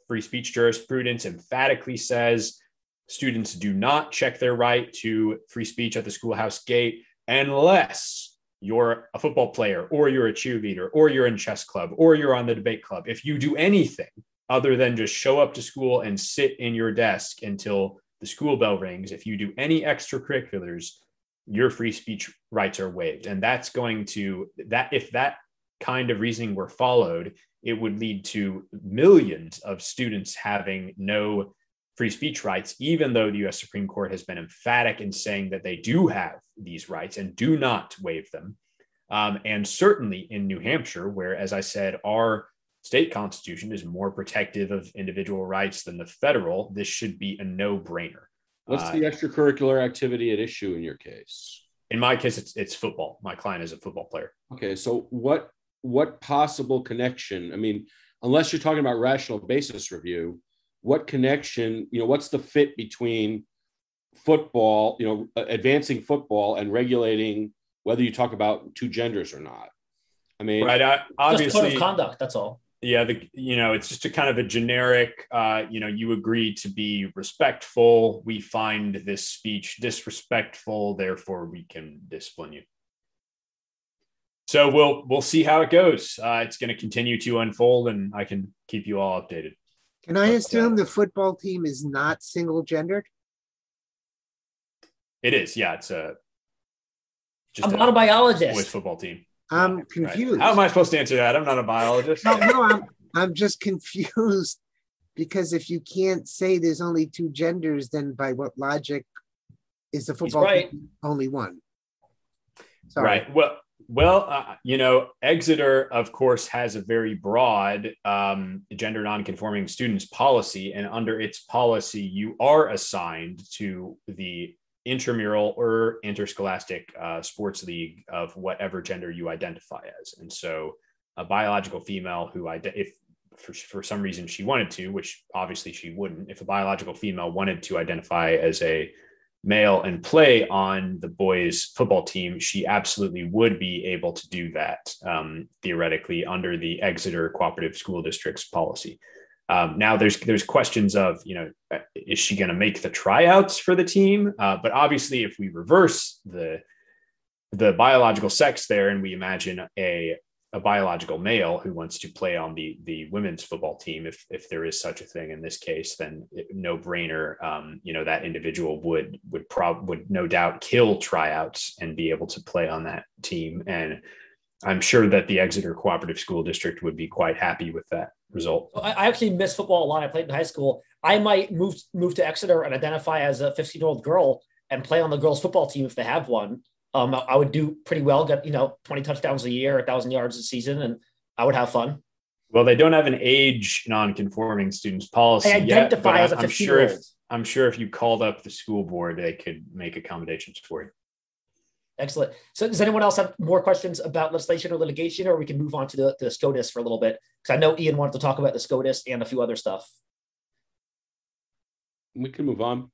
free speech jurisprudence emphatically says students do not check their right to free speech at the schoolhouse gate unless you're a football player or you're a cheerleader or you're in chess club or you're on the debate club. If you do anything other than just show up to school and sit in your desk until the school bell rings, if you do any extracurriculars, your free speech rights are waived. And that's going to, that if that kind of reasoning were followed, it would lead to millions of students having no free speech rights, even though the U S Supreme Court has been emphatic in saying that they do have these rights and do not waive them. Um, and certainly in New Hampshire, where, as I said, our state constitution is more protective of individual rights than the federal, this should be a no-brainer. What's the uh, extracurricular activity at issue in your case? In my case, it's, it's football. My client is a football player. Okay, so what... what possible connection? I mean, unless you're talking about rational basis review, what connection, you know, what's the fit between football, you know, advancing football and regulating whether you talk about two genders or not? I mean, right. I, obviously, just code of conduct, that's all. Yeah. The, you know, it's just a kind of a generic, uh, you know, you agree to be respectful. We find this speech disrespectful. Therefore, we can discipline you. So we'll we'll see how it goes. Uh, it's going to continue to unfold, and I can keep you all updated. Can I assume uh, the football team is not single gendered? It is, yeah. It's a. Just I'm a, not a biologist. Boys football team. I'm right. confused. How am I supposed to answer that? I'm not a biologist. no, no, I'm I'm just confused because if you can't say there's only two genders, then by what logic is the football right. team only one? Sorry. Right. Well. Well, uh, you know, Exeter, of course, has a very broad um, gender nonconforming students policy. And under its policy, you are assigned to the intramural or interscholastic uh, sports league of whatever gender you identify as. And so a biological female who, ide- if for, for some reason she wanted to, which obviously she wouldn't, if a biological female wanted to identify as a male and play on the boys' football team, she absolutely would be able to do that um, theoretically under the Exeter Cooperative School District's policy. Um, now, there's there's questions of, you know, is she going to make the tryouts for the team? Uh, but obviously, if we reverse the the biological sex there and we imagine a a biological male who wants to play on the the women's football team, if if there is such a thing in this case, then it, no brainer, um, you know, that individual would would prob would no doubt kill tryouts and be able to play on that team. And I'm sure that the Exeter Cooperative School District would be quite happy with that result. I, I actually missed football a lot. I played in high school. I might move move to Exeter and identify as a fifteen-year-old girl and play on the girls' football team if they have one. Um, I would do pretty well, got, you know, twenty touchdowns a year, one thousand yards a season, and I would have fun. Well, they don't have an age non-conforming students policy I yet, but as I'm, a I'm, sure if, I'm sure if you called up the school board, they could make accommodations for you. Excellent. So does anyone else have more questions about legislation or litigation, or we can move on to the, the SCOTUS for a little bit? Because I know Ian wanted to talk about the SCOTUS and a few other stuff. We can move on.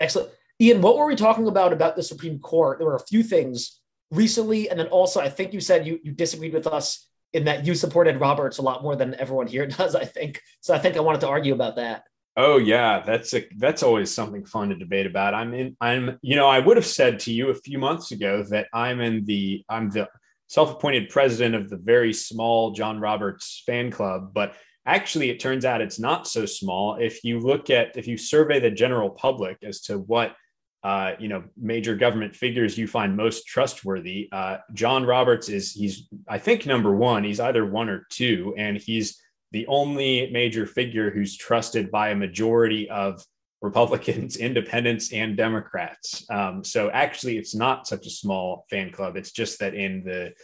Excellent. Ian, what were we talking about about the Supreme Court? There were a few things recently, and then also I think you said you, you disagreed with us in that you supported Roberts a lot more than everyone here does, I think. So I think I wanted to argue about that. Oh yeah, that's a that's always something fun to debate about. I'm in I'm you know, I would have said to you a few months ago that I'm in the I'm the self-appointed president of the very small John Roberts fan club, but actually, it turns out it's not so small. If you look at, if you survey the general public as to what, uh, you know, major government figures you find most trustworthy, uh, John Roberts is, he's, I think, number one. He's either one or two, and he's the only major figure who's trusted by a majority of Republicans, independents, and Democrats. Um, so actually, it's not such a small fan club. It's just that in the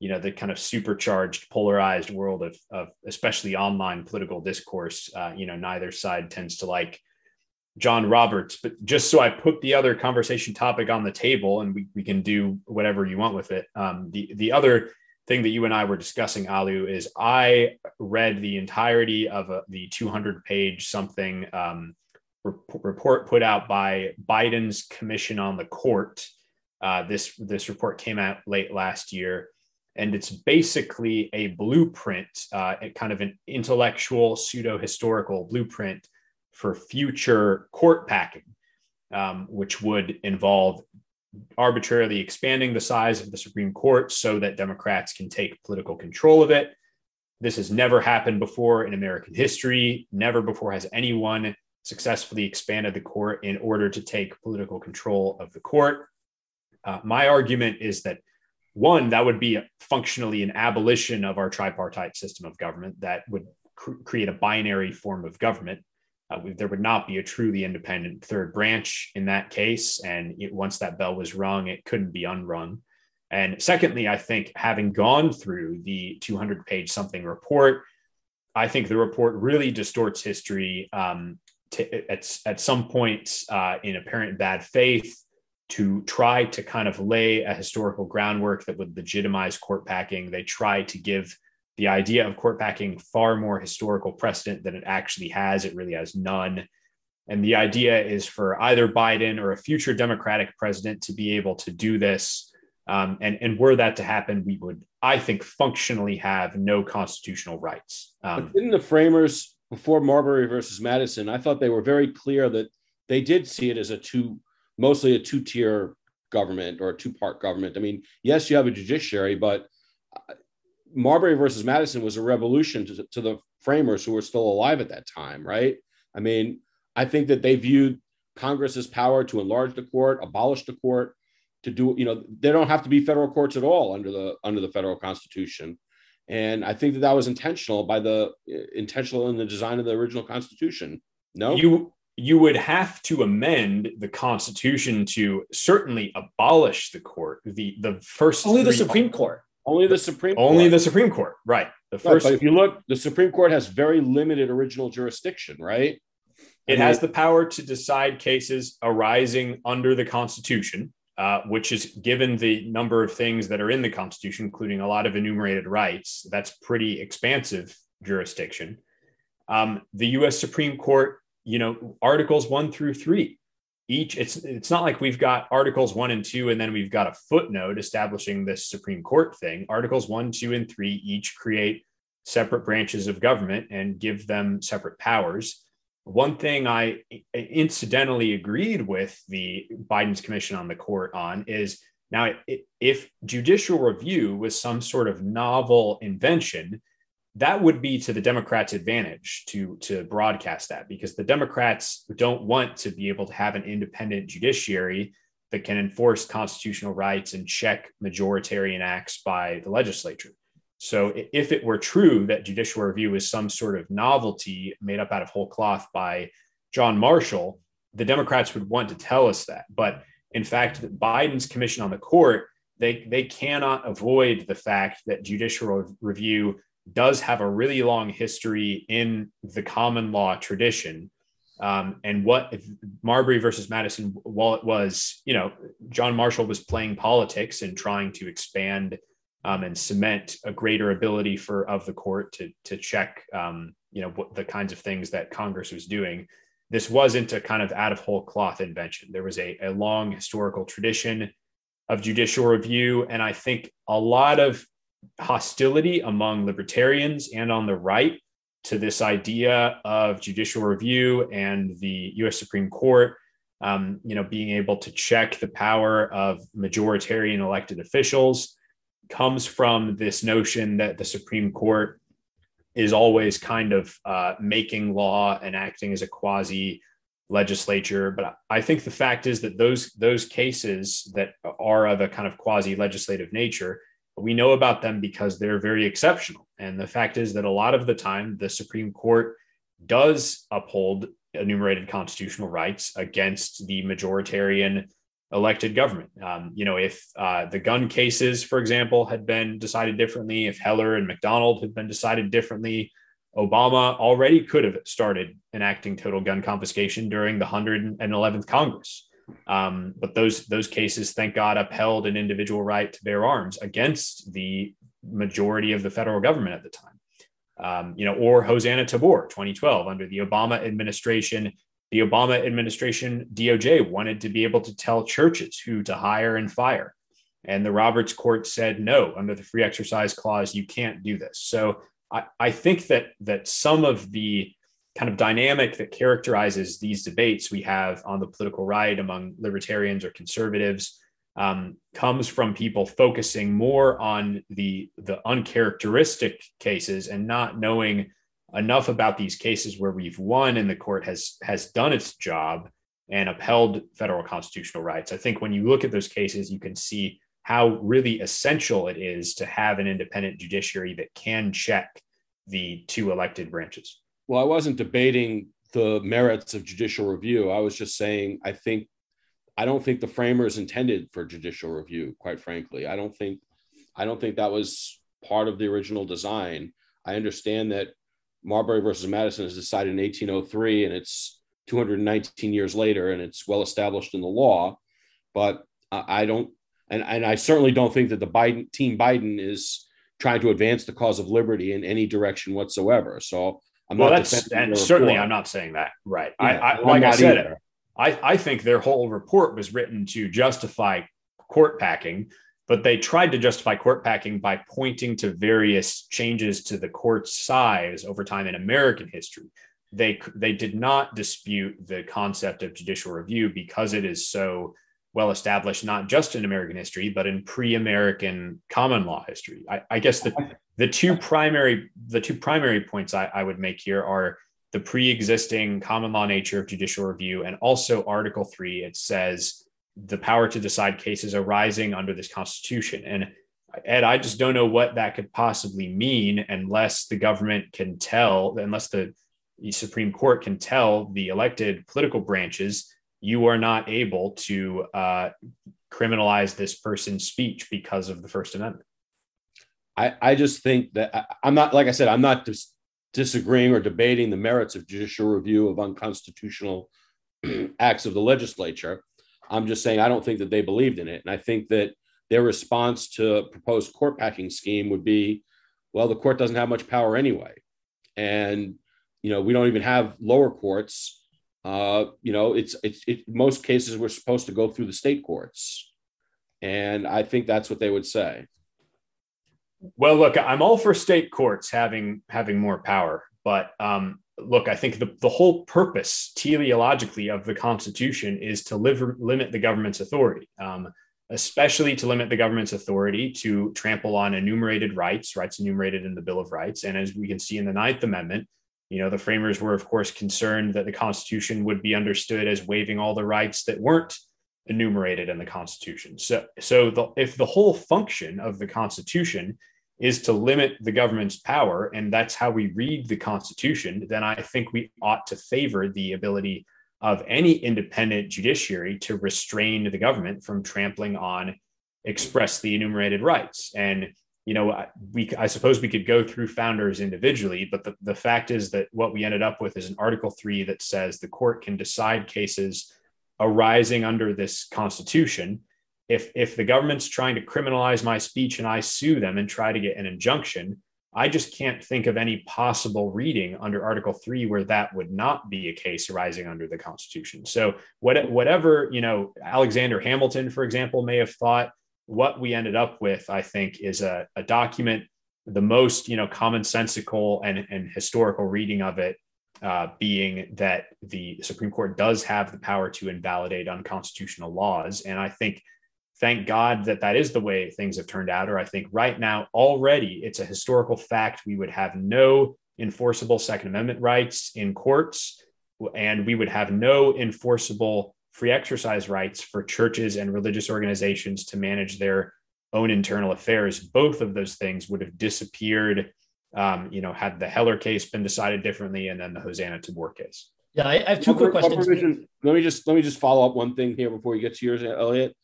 you know, the kind of supercharged, polarized world of, of especially online political discourse, uh, you know, neither side tends to like John Roberts. But just so I put the other conversation topic on the table, and we, we can do whatever you want with it. Um, the, the other thing that you and I were discussing, Alu, is I read the entirety of a, the two hundred page something um, report put out by Biden's Commission on the Court. Uh, this, this report came out late last year. And it's basically a blueprint, uh, kind of an intellectual, pseudo-historical blueprint for future court packing, um, which would involve arbitrarily expanding the size of the Supreme Court so that Democrats can take political control of it. This has never happened before in American history. Never before has anyone successfully expanded the court in order to take political control of the court. Uh, my argument is that one, that would be functionally an abolition of our tripartite system of government that would cr- create a binary form of government. Uh, we, there would not be a truly independent third branch in that case. And it, once that bell was rung, it couldn't be unrung. And secondly, I think having gone through the two hundred page something report, I think the report really distorts history um, to, at, at some points uh, in apparent bad faith, to try to kind of lay a historical groundwork that would legitimize court packing. They try to give the idea of court packing far more historical precedent than it actually has. It really has none. And the idea is for either Biden or a future Democratic president to be able to do this. Um, and, and were that to happen, we would, I think, functionally have no constitutional rights. Um, but didn't the framers before Marbury versus Madison, I thought they were very clear that they did see it as a two- mostly a two-tier government or a two-part government. I mean, yes, you have a judiciary, but Marbury versus Madison was a revolution to, to the framers who were still alive at that time, right? I mean, I think that they viewed Congress's power to enlarge the court, abolish the court, to do, you know, they don't have to be federal courts at all under the under the federal Constitution. And I think that that was intentional by the intentional in the design of the original Constitution. No, you you would have to amend the Constitution to certainly abolish the court. The the first only the Supreme Court. Only the Supreme Court. Only the Supreme Court. Right. The first. But if you look, the Supreme Court has very limited original jurisdiction, right? It has the power to decide cases arising under the Constitution, uh, which is given the number of things that are in the Constitution, including a lot of enumerated rights. That's pretty expansive jurisdiction. Um, the U S Supreme Court, you know, Articles one through three, each it's it's not like we've got Articles one and two, and then we've got a footnote establishing this Supreme Court thing. Articles one, two, and three each create separate branches of government and give them separate powers. One thing I incidentally agreed with the Biden's Commission on the Court on is now if judicial review was some sort of novel invention, that would be to the Democrats' advantage to, to broadcast that, because the Democrats don't want to be able to have an independent judiciary that can enforce constitutional rights and check majoritarian acts by the legislature. So if it were true that judicial review is some sort of novelty made up out of whole cloth by John Marshall, the Democrats would want to tell us that. But in fact, Biden's Commission on the Court, they, they cannot avoid the fact that judicial review does have a really long history in the common law tradition. Um, and what if Marbury versus Madison, while it was, you know, John Marshall was playing politics and trying to expand Um, and cement a greater ability for of the court to to check, um, you know, what the kinds of things that Congress was doing. This wasn't a kind of out of whole cloth invention. There was a, a long historical tradition of judicial review. And I think a lot of hostility among libertarians and on the right to this idea of judicial review and the U S Supreme Court, um, you know, being able to check the power of majoritarian elected officials, comes from this notion that the Supreme Court is always kind of uh, making law and acting as a quasi legislature. But I think the fact is that those those cases that are of a kind of quasi legislative nature, we know about them because they're very exceptional. And the fact is that a lot of the time, the Supreme Court does uphold enumerated constitutional rights against the majoritarian elected government. Um, you know, if uh, the gun cases, for example, had been decided differently, if Heller and McDonald had been decided differently, Obama already could have started enacting total gun confiscation during the one hundred eleventh Congress. Um, but those those cases, thank God, upheld an individual right to bear arms against the majority of the federal government at the time. Um, you know, or Hosanna Tabor, twenty twelve, under the Obama administration. The Obama administration D O J wanted to be able to tell churches who to hire and fire. And the Roberts Court said, no, under the Free Exercise Clause, you can't do this. So I, I think that that some of the kind of dynamic that characterizes these debates we have on the political right among libertarians or conservatives um, comes from people focusing more on the, the uncharacteristic cases and not knowing enough about these cases where we've won and the court has has done its job and upheld federal constitutional rights. I think when you look at those cases, you can see how really essential it is to have an independent judiciary that can check the two elected branches. Well, I wasn't debating the merits of judicial review. I was just saying, I think, I don't think the framers intended for judicial review, quite frankly. I don't think, I don't think that was part of the original design. I understand that Marbury versus Madison is decided in eighteen oh three, and it's two hundred nineteen years later, and it's well established in the law. But I don't, and, and I certainly don't think that the Biden team Biden is trying to advance the cause of liberty in any direction whatsoever. So I'm well, not that's, and certainly I'm not saying that. Right. Yeah, I, I like I said, either. I I think their whole report was written to justify court packing. But they tried to justify court packing by pointing to various changes to the court size over time in American history. They they did not dispute the concept of judicial review because it is so well established, not just in American history, but in pre-American common law history. I, I guess the the two primary the two primary points I, I would make here are the pre-existing common law nature of judicial review, and also Article Three. It says the power to decide cases arising under this Constitution. And Ed, I just don't know what that could possibly mean unless the government can tell, unless the Supreme Court can tell the elected political branches, you are not able to uh, criminalize this person's speech because of the First Amendment. I, I just think that I, I'm not, like I said, I'm not dis- disagreeing or debating the merits of judicial review of unconstitutional acts of the legislature. I'm just saying I don't think that they believed in it. And I think that their response to proposed court packing scheme would be, well, the court doesn't have much power anyway. And, you know, we don't even have lower courts. Uh, you know, it's, it's, it, most cases we're supposed to go through the state courts. And I think that's what they would say. Well, look, I'm all for state courts having, having more power, but, um, look, I think the, the whole purpose teleologically of the Constitution is to live, limit the government's authority, um, especially to limit the government's authority to trample on enumerated rights, rights enumerated in the Bill of Rights. And as we can see in the Ninth Amendment, you know, the framers were, of course, concerned that the Constitution would be understood as waiving all the rights that weren't enumerated in the Constitution. So, so the, if the whole function of the Constitution is to limit the government's power, and that's how we read the Constitution, then I think we ought to favor the ability of any independent judiciary to restrain the government from trampling on expressly enumerated rights. And, you know, we, I suppose we could go through founders individually, but the, the fact is that what we ended up with is an Article Three that says the court can decide cases arising under this Constitution. If, if the government's trying to criminalize my speech and I sue them and try to get an injunction, I just can't think of any possible reading under Article Three where that would not be a case arising under the Constitution. So what, whatever, you know, Alexander Hamilton, for example, may have thought, what we ended up with, I think, is a, a document, the most, you know, commonsensical and, and historical reading of it uh, being that the Supreme Court does have the power to invalidate unconstitutional laws. And I think, thank God that that is the way things have turned out, or I think right now already it's a historical fact. We would have no enforceable Second Amendment rights in courts, and we would have no enforceable free exercise rights for churches and religious organizations to manage their own internal affairs. Both of those things would have disappeared, um, you know, had the Heller case been decided differently, and then the Hosanna Tabor case. Yeah, I have two quick questions. Let me just let me just follow up one thing here before you get to yours, Elliot.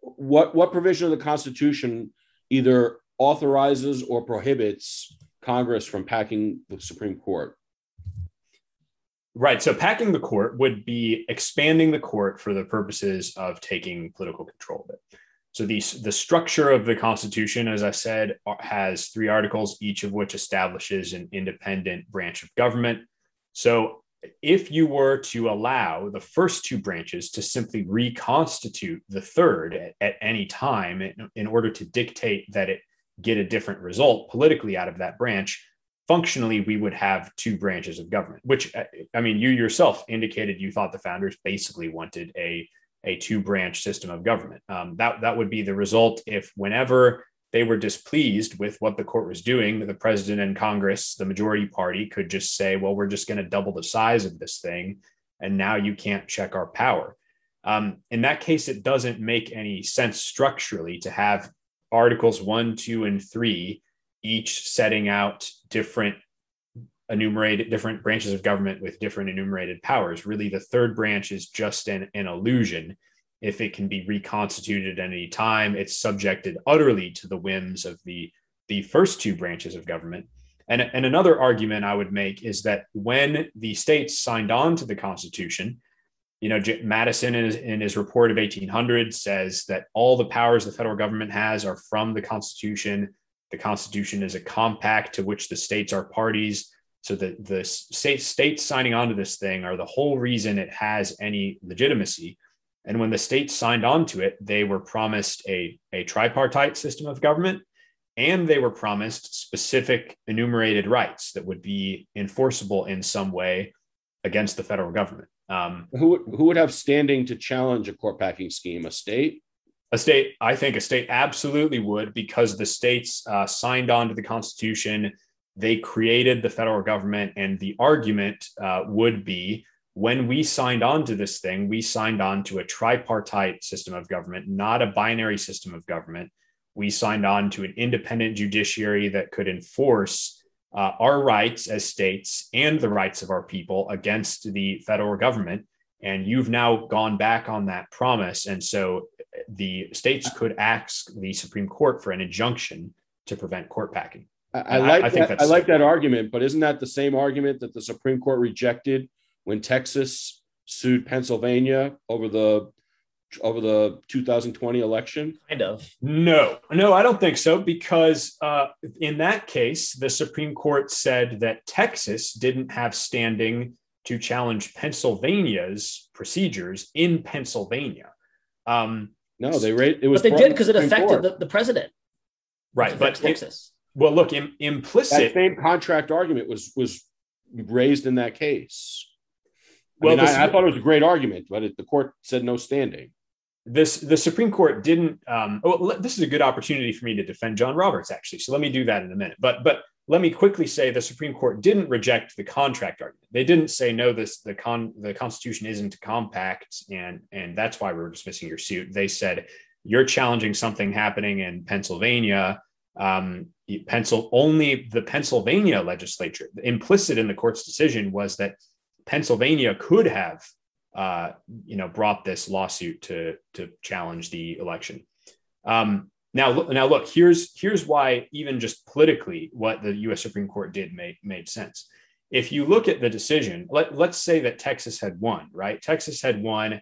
What what provision of the Constitution either authorizes or prohibits Congress from packing the Supreme Court? Right. So packing the court would be expanding the court for the purposes of taking political control of it. So the, the structure of the Constitution, as I said, has three articles, each of which establishes an independent branch of government. So if you were to allow the first two branches to simply reconstitute the third at, at any time in, in order to dictate that it get a different result politically out of that branch, functionally, we would have two branches of government, which, I mean, you yourself indicated you thought the founders basically wanted a, a two branch system of government. Um, that, that would be the result if whenever they were displeased with what the court was doing, the president and Congress, the majority party, could just say, well, we're just going to double the size of this thing, and now you can't check our power. Um, in that case, it doesn't make any sense structurally to have Articles one, two, and three, each setting out different enumerated, different branches of government with different enumerated powers. Really, the third branch is just an, an illusion. If it can be reconstituted at any time, it's subjected utterly to the whims of the, the first two branches of government. And, and another argument I would make is that when the states signed on to the Constitution, you know, J- Madison in his, in his report of eighteen hundred says that all the powers the federal government has are from the Constitution. The Constitution is a compact to which the states are parties. So the, the state, states signing on to this thing are the whole reason it has any legitimacy. And when the states signed on to it, they were promised a, a tripartite system of government, and they were promised specific enumerated rights that would be enforceable in some way against the federal government. Um, who who would have standing to challenge a court packing scheme? A state? A state, I think a state absolutely would, because the states uh, signed on to the Constitution. They created the federal government, and the argument uh, would be, when we signed on to this thing, we signed on to a tripartite system of government, not a binary system of government. We signed on to an independent judiciary that could enforce uh, our rights as states and the rights of our people against the federal government. And you've now gone back on that promise. And so the states could ask the Supreme Court for an injunction to prevent court packing. I, I like I, I think that, I like that argument, but isn't that the same argument that the Supreme Court rejected when Texas sued Pennsylvania over the over the two thousand twenty election? Kind of. No, no, I don't think so, because uh, in that case, the Supreme Court said that Texas didn't have standing to challenge Pennsylvania's procedures in Pennsylvania. Um, no, they raised it was. But they did because it affected the, the president. Right, but Texas. It, well, look, im- implicit that same contract argument was was raised in that case. I well, mean, this, I, I thought it was a great argument, but it, the court said no standing. This the Supreme Court didn't. Um, oh, this is a good opportunity for me to defend John Roberts, actually. So let me do that in a minute. But but let me quickly say the Supreme Court didn't reject the contract argument. They didn't say no. This the con the Constitution isn't a compact, and and that's why we're dismissing your suit. They said you're challenging something happening in Pennsylvania. Um, pencil only the Pennsylvania legislature. Implicit in the court's decision was that Pennsylvania could have, uh, you know, brought this lawsuit to to challenge the election. Um, now, now, look, here's here's why even just politically what the U S Supreme Court did made made sense. If you look at the decision, let, let's say that Texas had won, right? Texas had won,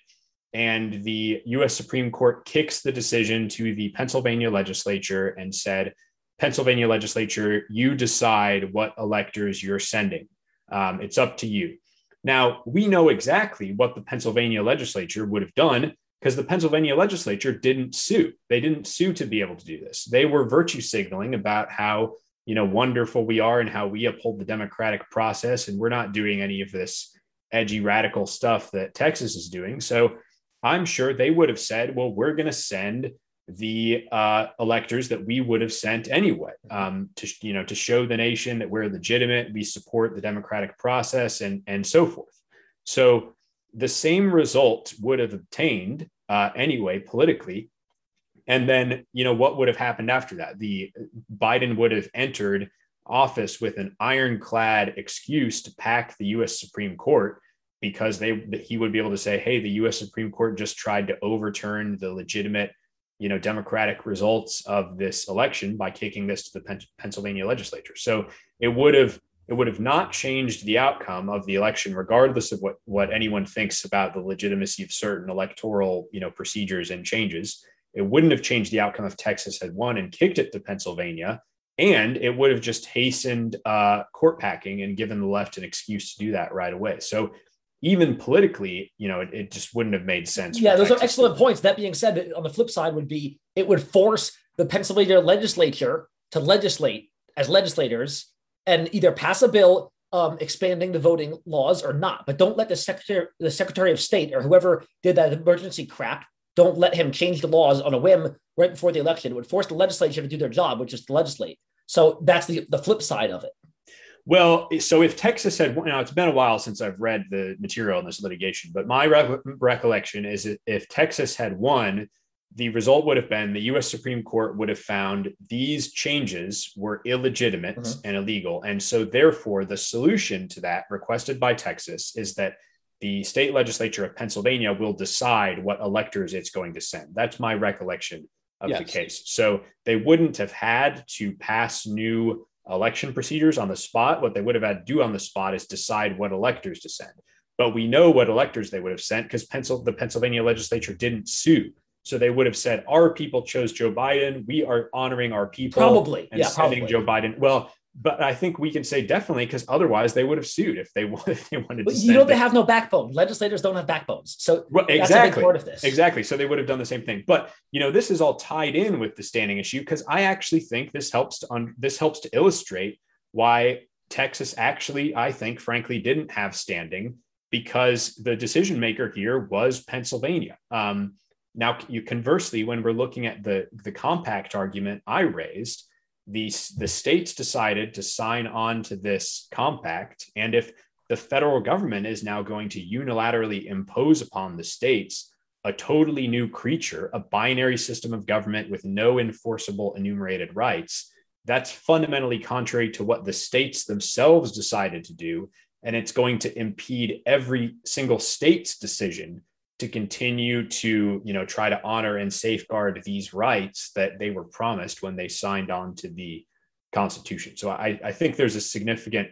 and the U S Supreme Court kicks the decision to the Pennsylvania legislature and said, Pennsylvania legislature, you decide what electors you're sending. Um, it's up to you. Now, we know exactly what the Pennsylvania legislature would have done, because the Pennsylvania legislature didn't sue. They didn't sue to be able to do this. They were virtue signaling about how, you know, wonderful we are and how we uphold the democratic process, and we're not doing any of this edgy radical stuff that Texas is doing. So I'm sure they would have said, well, we're going to send the uh, electors that we would have sent anyway, um, to, you know, to show the nation that we're legitimate, we support the democratic process, and, and so forth. So the same result would have obtained uh, anyway, politically. And then, you know, what would have happened after that? The Biden would have entered office with an ironclad excuse to pack the U S Supreme Court, because they, he would be able to say, hey, the U S Supreme Court just tried to overturn the legitimate, you know, democratic results of this election by kicking this to the Pen- Pennsylvania legislature. So it would have, it would have not changed the outcome of the election, regardless of what, what anyone thinks about the legitimacy of certain electoral, you know, procedures and changes. It wouldn't have changed the outcome if Texas had won and kicked it to Pennsylvania, and it would have just hastened uh, court packing and given the left an excuse to do that right away. So even politically, you know, it, it just wouldn't have made sense. Yeah, those Texas are excellent people. Points. That being said, on the flip side would be, it would force the Pennsylvania legislature to legislate as legislators and either pass a bill um, expanding the voting laws or not. But don't let the secretary, the Secretary of State or whoever did that emergency crap, don't let him change the laws on a whim right before the election. It would force the legislature to do their job, which is to legislate. So that's the, the flip side of it. Well, so if Texas had, now it's been a while since I've read the material in this litigation, but my re- recollection is that if Texas had won, the result would have been the U S Supreme Court would have found these changes were illegitimate mm-hmm. and illegal. And so therefore, the solution to that requested by Texas is that the state legislature of Pennsylvania will decide what electors it's going to send. That's my recollection of yes. the case. So they wouldn't have had to pass new election procedures on the spot. What they would have had to do on the spot is decide what electors to send. But we know what electors they would have sent, because Pencil- the Pennsylvania legislature didn't sue. So they would have said, our people chose Joe Biden. We are honoring our people. Probably. And yeah, sending probably. Joe Biden. Well, but I think we can say definitely, because otherwise they would have sued if they, if they wanted but to. You know, them. They have no backbone. Legislators don't have backbones. So well, exactly. That's a big part of this. Exactly. So they would have done the same thing. But, you know, this is all tied in with the standing issue, because I actually think this helps to un- this helps to illustrate why Texas actually, I think, frankly, didn't have standing because the decision maker here was Pennsylvania. Um, now, you, conversely, when we're looking at the, the compact argument I raised, the, the states decided to sign on to this compact. And if the federal government is now going to unilaterally impose upon the states a totally new creature, a binary system of government with no enforceable enumerated rights, that's fundamentally contrary to what the states themselves decided to do. And it's going to impede every single state's decision to continue to, you know, try to honor and safeguard these rights that they were promised when they signed on to the Constitution. So I, I think there's a significant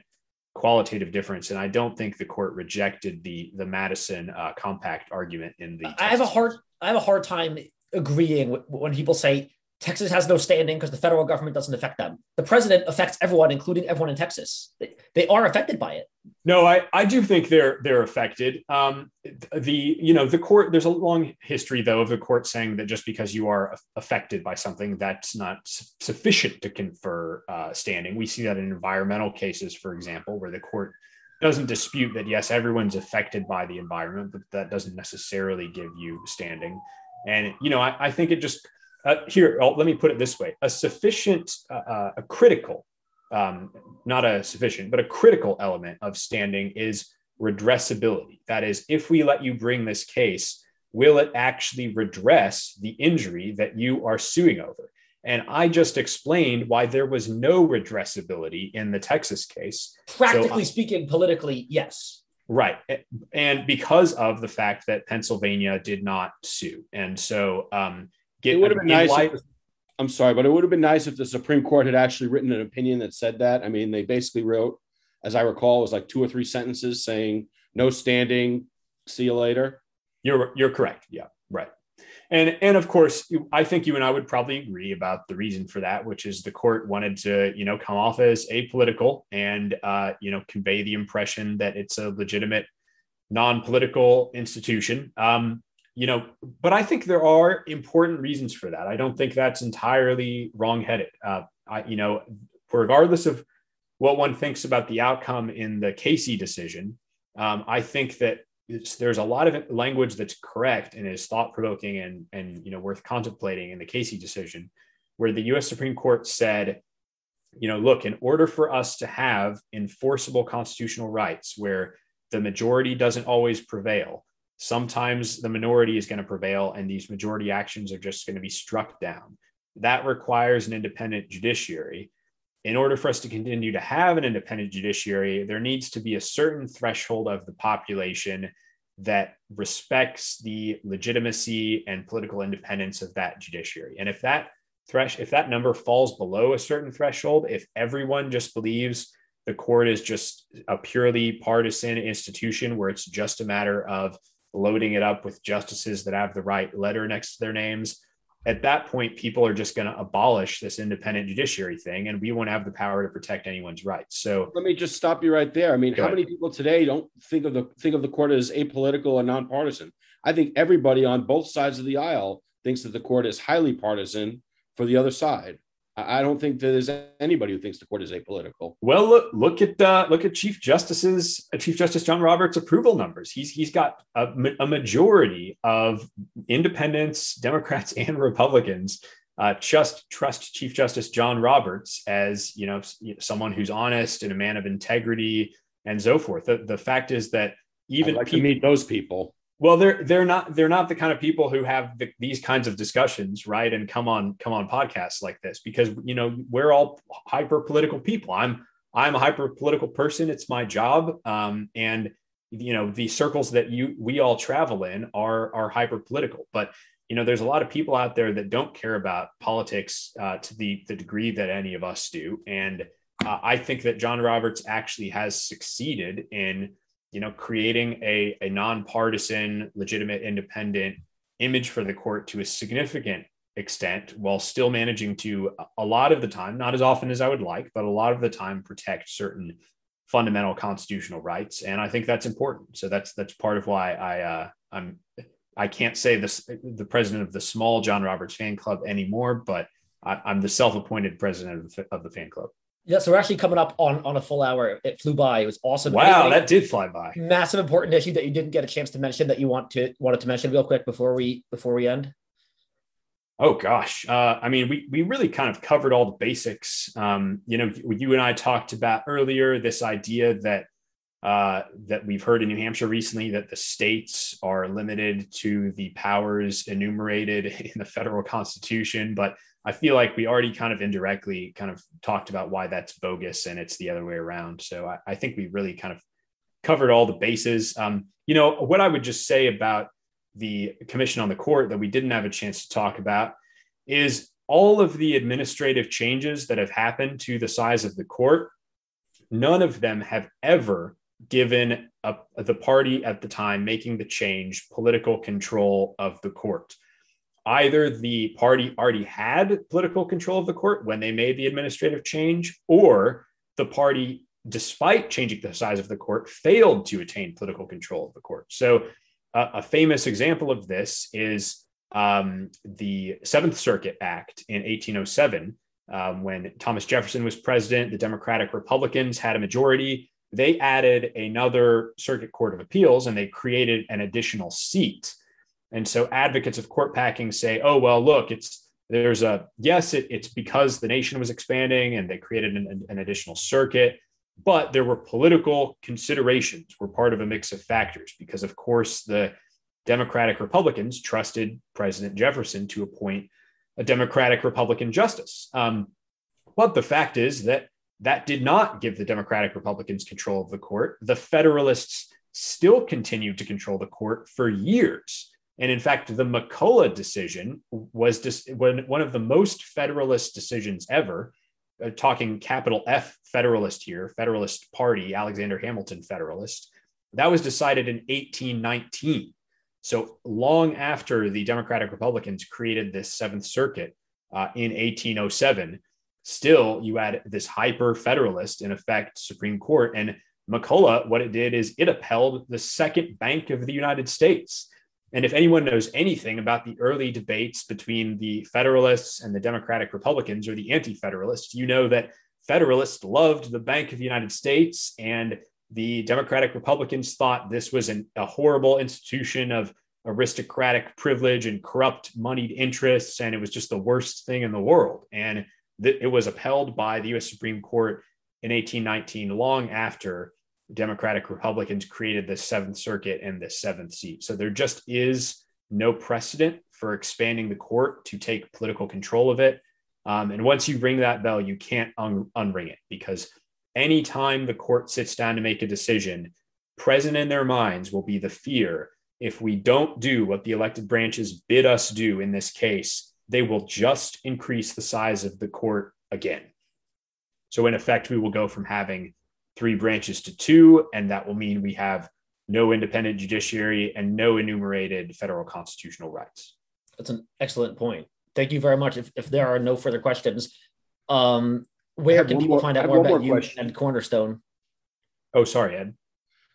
qualitative difference, and I don't think the court rejected the the Madison uh, compact argument in the text. I have a hard I have a hard time agreeing with, when people say Texas has no standing because the federal government doesn't affect them. The president affects everyone, including everyone in Texas. They, they are affected by it. No, I, I do think they're they're affected. Um, the you know the court. There's a long history though of the court saying that just because you are affected by something, that's not sufficient to confer uh, standing. We see that in environmental cases, for example, where the court doesn't dispute that yes, everyone's affected by the environment, but that doesn't necessarily give you standing. And you know, I, I think it just Uh, here, let me put it this way. A sufficient, uh, a critical, um, not a sufficient, but a critical element of standing is redressability. That is, if we let you bring this case, will it actually redress the injury that you are suing over? And I just explained why there was no redressability in the Texas case. Practically so, speaking, politically, yes. Right. And because of the fact that Pennsylvania did not sue. And so, um, It would have been nice. If, I'm sorry, but it would have been nice if the Supreme Court had actually written an opinion that said that. I mean, they basically wrote, as I recall, it was like two or three sentences saying no standing. See you later. You're you're correct. Yeah, right. And and of course, I think you and I would probably agree about the reason for that, which is the court wanted to, you know, come off as apolitical and, uh, you know, convey the impression that it's a legitimate, non-political institution. Um, You know, but I think there are important reasons for that. I don't think that's entirely wrongheaded. Uh, I, you know, regardless of what one thinks about the outcome in the Casey decision, um, I think that it's, there's a lot of language that's correct and is thought-provoking and and you know worth contemplating in the Casey decision, where the U S Supreme Court said, you know, look, in order for us to have enforceable constitutional rights, where the majority doesn't always prevail, sometimes the minority is going to prevail and these majority actions are just going to be struck down. That requires an independent judiciary. In order for us to continue to have an independent judiciary, there needs to be a certain threshold of the population that respects the legitimacy and political independence of that judiciary. And if that thresh, if that number falls below a certain threshold, if everyone just believes the court is just a purely partisan institution where it's just a matter of loading it up with justices that have the right letter next to their names, at that point, people are just going to abolish this independent judiciary thing, and we won't have the power to protect anyone's rights. So let me just stop you right there. I mean, how many people today don't think of the think of the court as apolitical and nonpartisan? I think everybody on both sides of the aisle thinks that the court is highly partisan for the other side. I don't think that there's anybody who thinks the court is apolitical. Well, look, look at uh, look at Chief Justice's uh, Chief Justice John Roberts' approval numbers. He's he's got a, a majority of independents, Democrats, and Republicans uh, just trust Chief Justice John Roberts as you know someone who's honest and a man of integrity and so forth. The, the fact is that even I'd like people, to meet those people. Well, they're they're not they're not the kind of people who have the, these kinds of discussions, right? And come on, come on podcasts like this, because you know we're all hyper political people. I'm I'm a hyper political person. It's my job, um, and you know the circles that you we all travel in are are hyper political. But you know there's a lot of people out there that don't care about politics uh, to the the degree that any of us do, and uh, I think that John Roberts actually has succeeded in, you know, creating a, a nonpartisan, legitimate, independent image for the court to a significant extent, while still managing to, a lot of the time, not as often as I would like, but a lot of the time protect certain fundamental constitutional rights. And I think that's important. So that's that's part of why I uh, I'm I can't say this the president of the small John Roberts fan club anymore, but I, I'm the self-appointed president of the, of the fan club. Yeah, so we're actually coming up on, on a full hour. It flew by. It was awesome. Wow, anyway, that did fly by. Massive important issue that you didn't get a chance to mention that you want to wanted to mention real quick before we before we end. Oh gosh, uh, I mean, we we really kind of covered all the basics. Um, you know, you and I talked about earlier this idea that uh, that we've heard in New Hampshire recently that the states are limited to the powers enumerated in the federal Constitution, but I feel like we already kind of indirectly kind of talked about why that's bogus and it's the other way around. So I, I think we really kind of covered all the bases. Um, you know, what I would just say about the Commission on the Court that we didn't have a chance to talk about is all of the administrative changes that have happened to the size of the court. None of them have ever given a, the party at the time making the change political control of the court. Either the party already had political control of the court when they made the administrative change, or the party, despite changing the size of the court, failed to attain political control of the court. So uh, a famous example of this is um, the Seventh Circuit Act in eighteen oh seven. Um, when Thomas Jefferson was president, the Democratic Republicans had a majority. They added another Circuit Court of Appeals, and they created an additional seat. And so advocates of court packing say, oh, well, look, it's there's a yes, it, it's because the nation was expanding and they created an, an additional circuit. But there were political considerations were part of a mix of factors, because, of course, the Democratic Republicans trusted President Jefferson to appoint a Democratic Republican justice. Um, but the fact is that that did not give the Democratic Republicans control of the court. The Federalists still continued to control the court for years. And in fact, the McCulloch decision was dis- one of the most Federalist decisions ever, uh, talking capital F Federalist here, Federalist Party, Alexander Hamilton Federalist. That was decided in eighteen nineteen. So long after the Democratic Republicans created this Seventh Circuit uh, in eighteen oh seven, still you had this hyper-Federalist, in effect, Supreme Court. And McCulloch, what it did is it upheld the Second Bank of the United States. And if anyone knows anything about the early debates between the Federalists and the Democratic Republicans, or the Anti-Federalists, you know that Federalists loved the Bank of the United States, and the Democratic Republicans thought this was an, a horrible institution of aristocratic privilege and corrupt moneyed interests, and it was just the worst thing in the world. And th- it was upheld by the U S Supreme Court in eighteen nineteen, long after Democratic Republicans created the Seventh Circuit and the Seventh Seat. So there just is no precedent for expanding the court to take political control of it. Um, and once you ring that bell, you can't un- unring it, because anytime the court sits down to make a decision, present in their minds will be the fear: if we don't do what the elected branches bid us do in this case, they will just increase the size of the court again. So in effect, we will go from having three branches to two, and that will mean we have no independent judiciary and no enumerated federal constitutional rights. That's an excellent point. Thank you very much. If, if there are no further questions, um, where can people more, find out more about more you question. And Cornerstone? Oh, sorry, Ed.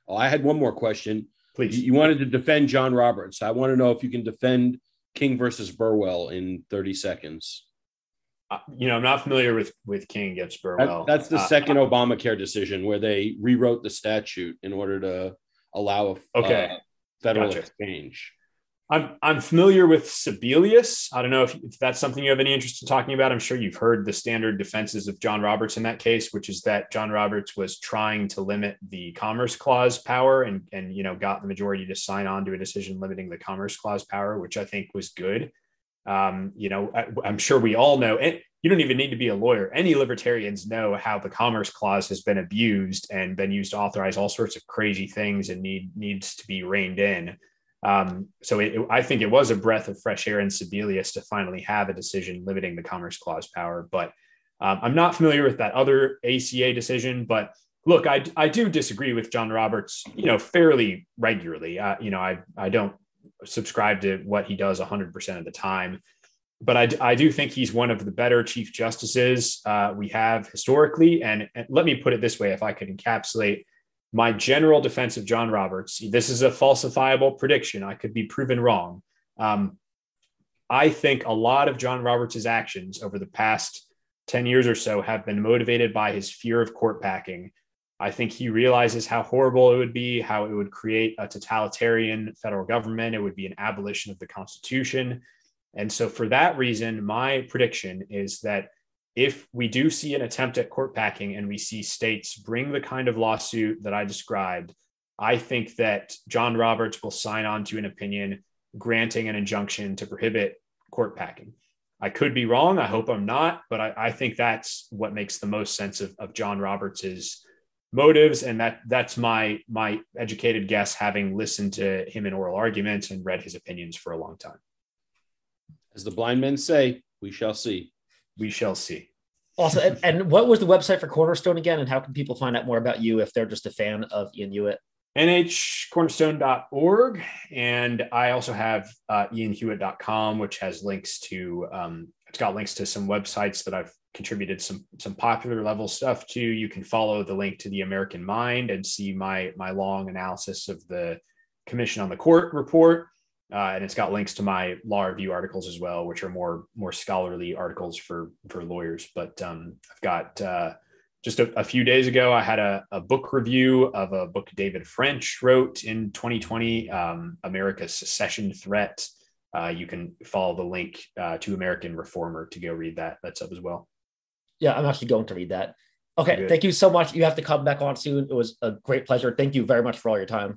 Oh, I had one more question. Please. You, you wanted to defend John Roberts. I want to know if you can defend King versus Burwell in thirty seconds. You know, I'm not familiar with, with King against Burwell. That's the second uh, Obamacare decision where they rewrote the statute in order to allow a okay. uh, federal gotcha. exchange. I'm I'm familiar with Sebelius. I don't know if, if that's something you have any interest in talking about. I'm sure you've heard the standard defenses of John Roberts in that case, which is that John Roberts was trying to limit the Commerce Clause power and, and you know, got the majority to sign on to a decision limiting the Commerce Clause power, which I think was good. Um, you know, I, I'm sure we all know, and you don't even need to be a lawyer. Any libertarians know how the Commerce Clause has been abused and been used to authorize all sorts of crazy things and need needs to be reined in. Um, so it, it, I think it was a breath of fresh air in Sebelius to finally have a decision limiting the Commerce Clause power. But um, I'm not familiar with that other A C A decision. But look, I, I do disagree with John Roberts, you know, fairly regularly. Uh, you know, I I don't subscribe to what he does one hundred percent of the time. But I, I do think he's one of the better chief justices uh, we have historically. And, and let me put it this way, if I could encapsulate my general defense of John Roberts. This is a falsifiable prediction. I could be proven wrong. Um, I think a lot of John Roberts' actions over the past ten years or so have been motivated by his fear of court packing. I think he realizes how horrible it would be, how it would create a totalitarian federal government. It would be an abolition of the Constitution. And so for that reason, my prediction is that if we do see an attempt at court packing and we see states bring the kind of lawsuit that I described, I think that John Roberts will sign on to an opinion granting an injunction to prohibit court packing. I could be wrong. I hope I'm not, but I, I think that's what makes the most sense of, of John Roberts's motives. And that that's my, my educated guess, having listened to him in oral arguments and read his opinions for a long time. As the blind men say, we shall see. We shall see. Also, and, and what was the website for Cornerstone again? And how can people find out more about you if they're just a fan of Ian Huyett? N H cornerstone dot org. And I also have uh, Ian Huyett dot com, which has links to, um, it's got links to some websites that I've contributed some, some popular level stuff to. You can follow the link to The American Mind and see my, my long analysis of the Commission on the Court report. Uh, and it's got links to my law review articles as well, which are more more scholarly articles for, for lawyers. But um, I've got uh, just a, a few days ago, I had a, a book review of a book David French wrote in twenty twenty, um, America's Secession Threat. Uh, you can follow the link uh, to American Reformer to go read that. That's up as well. Yeah, I'm actually going to read that. Okay, good. Thank you so much. You have to come back on soon. It was a great pleasure. Thank you very much for all your time.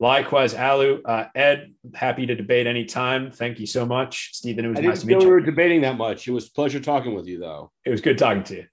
Likewise, Alu, uh, Ed, happy to debate anytime. Thank you so much. Stephen, it was I nice to meet you. I didn't know we were debating that much. It was a pleasure talking with you, though. It was good talking to you.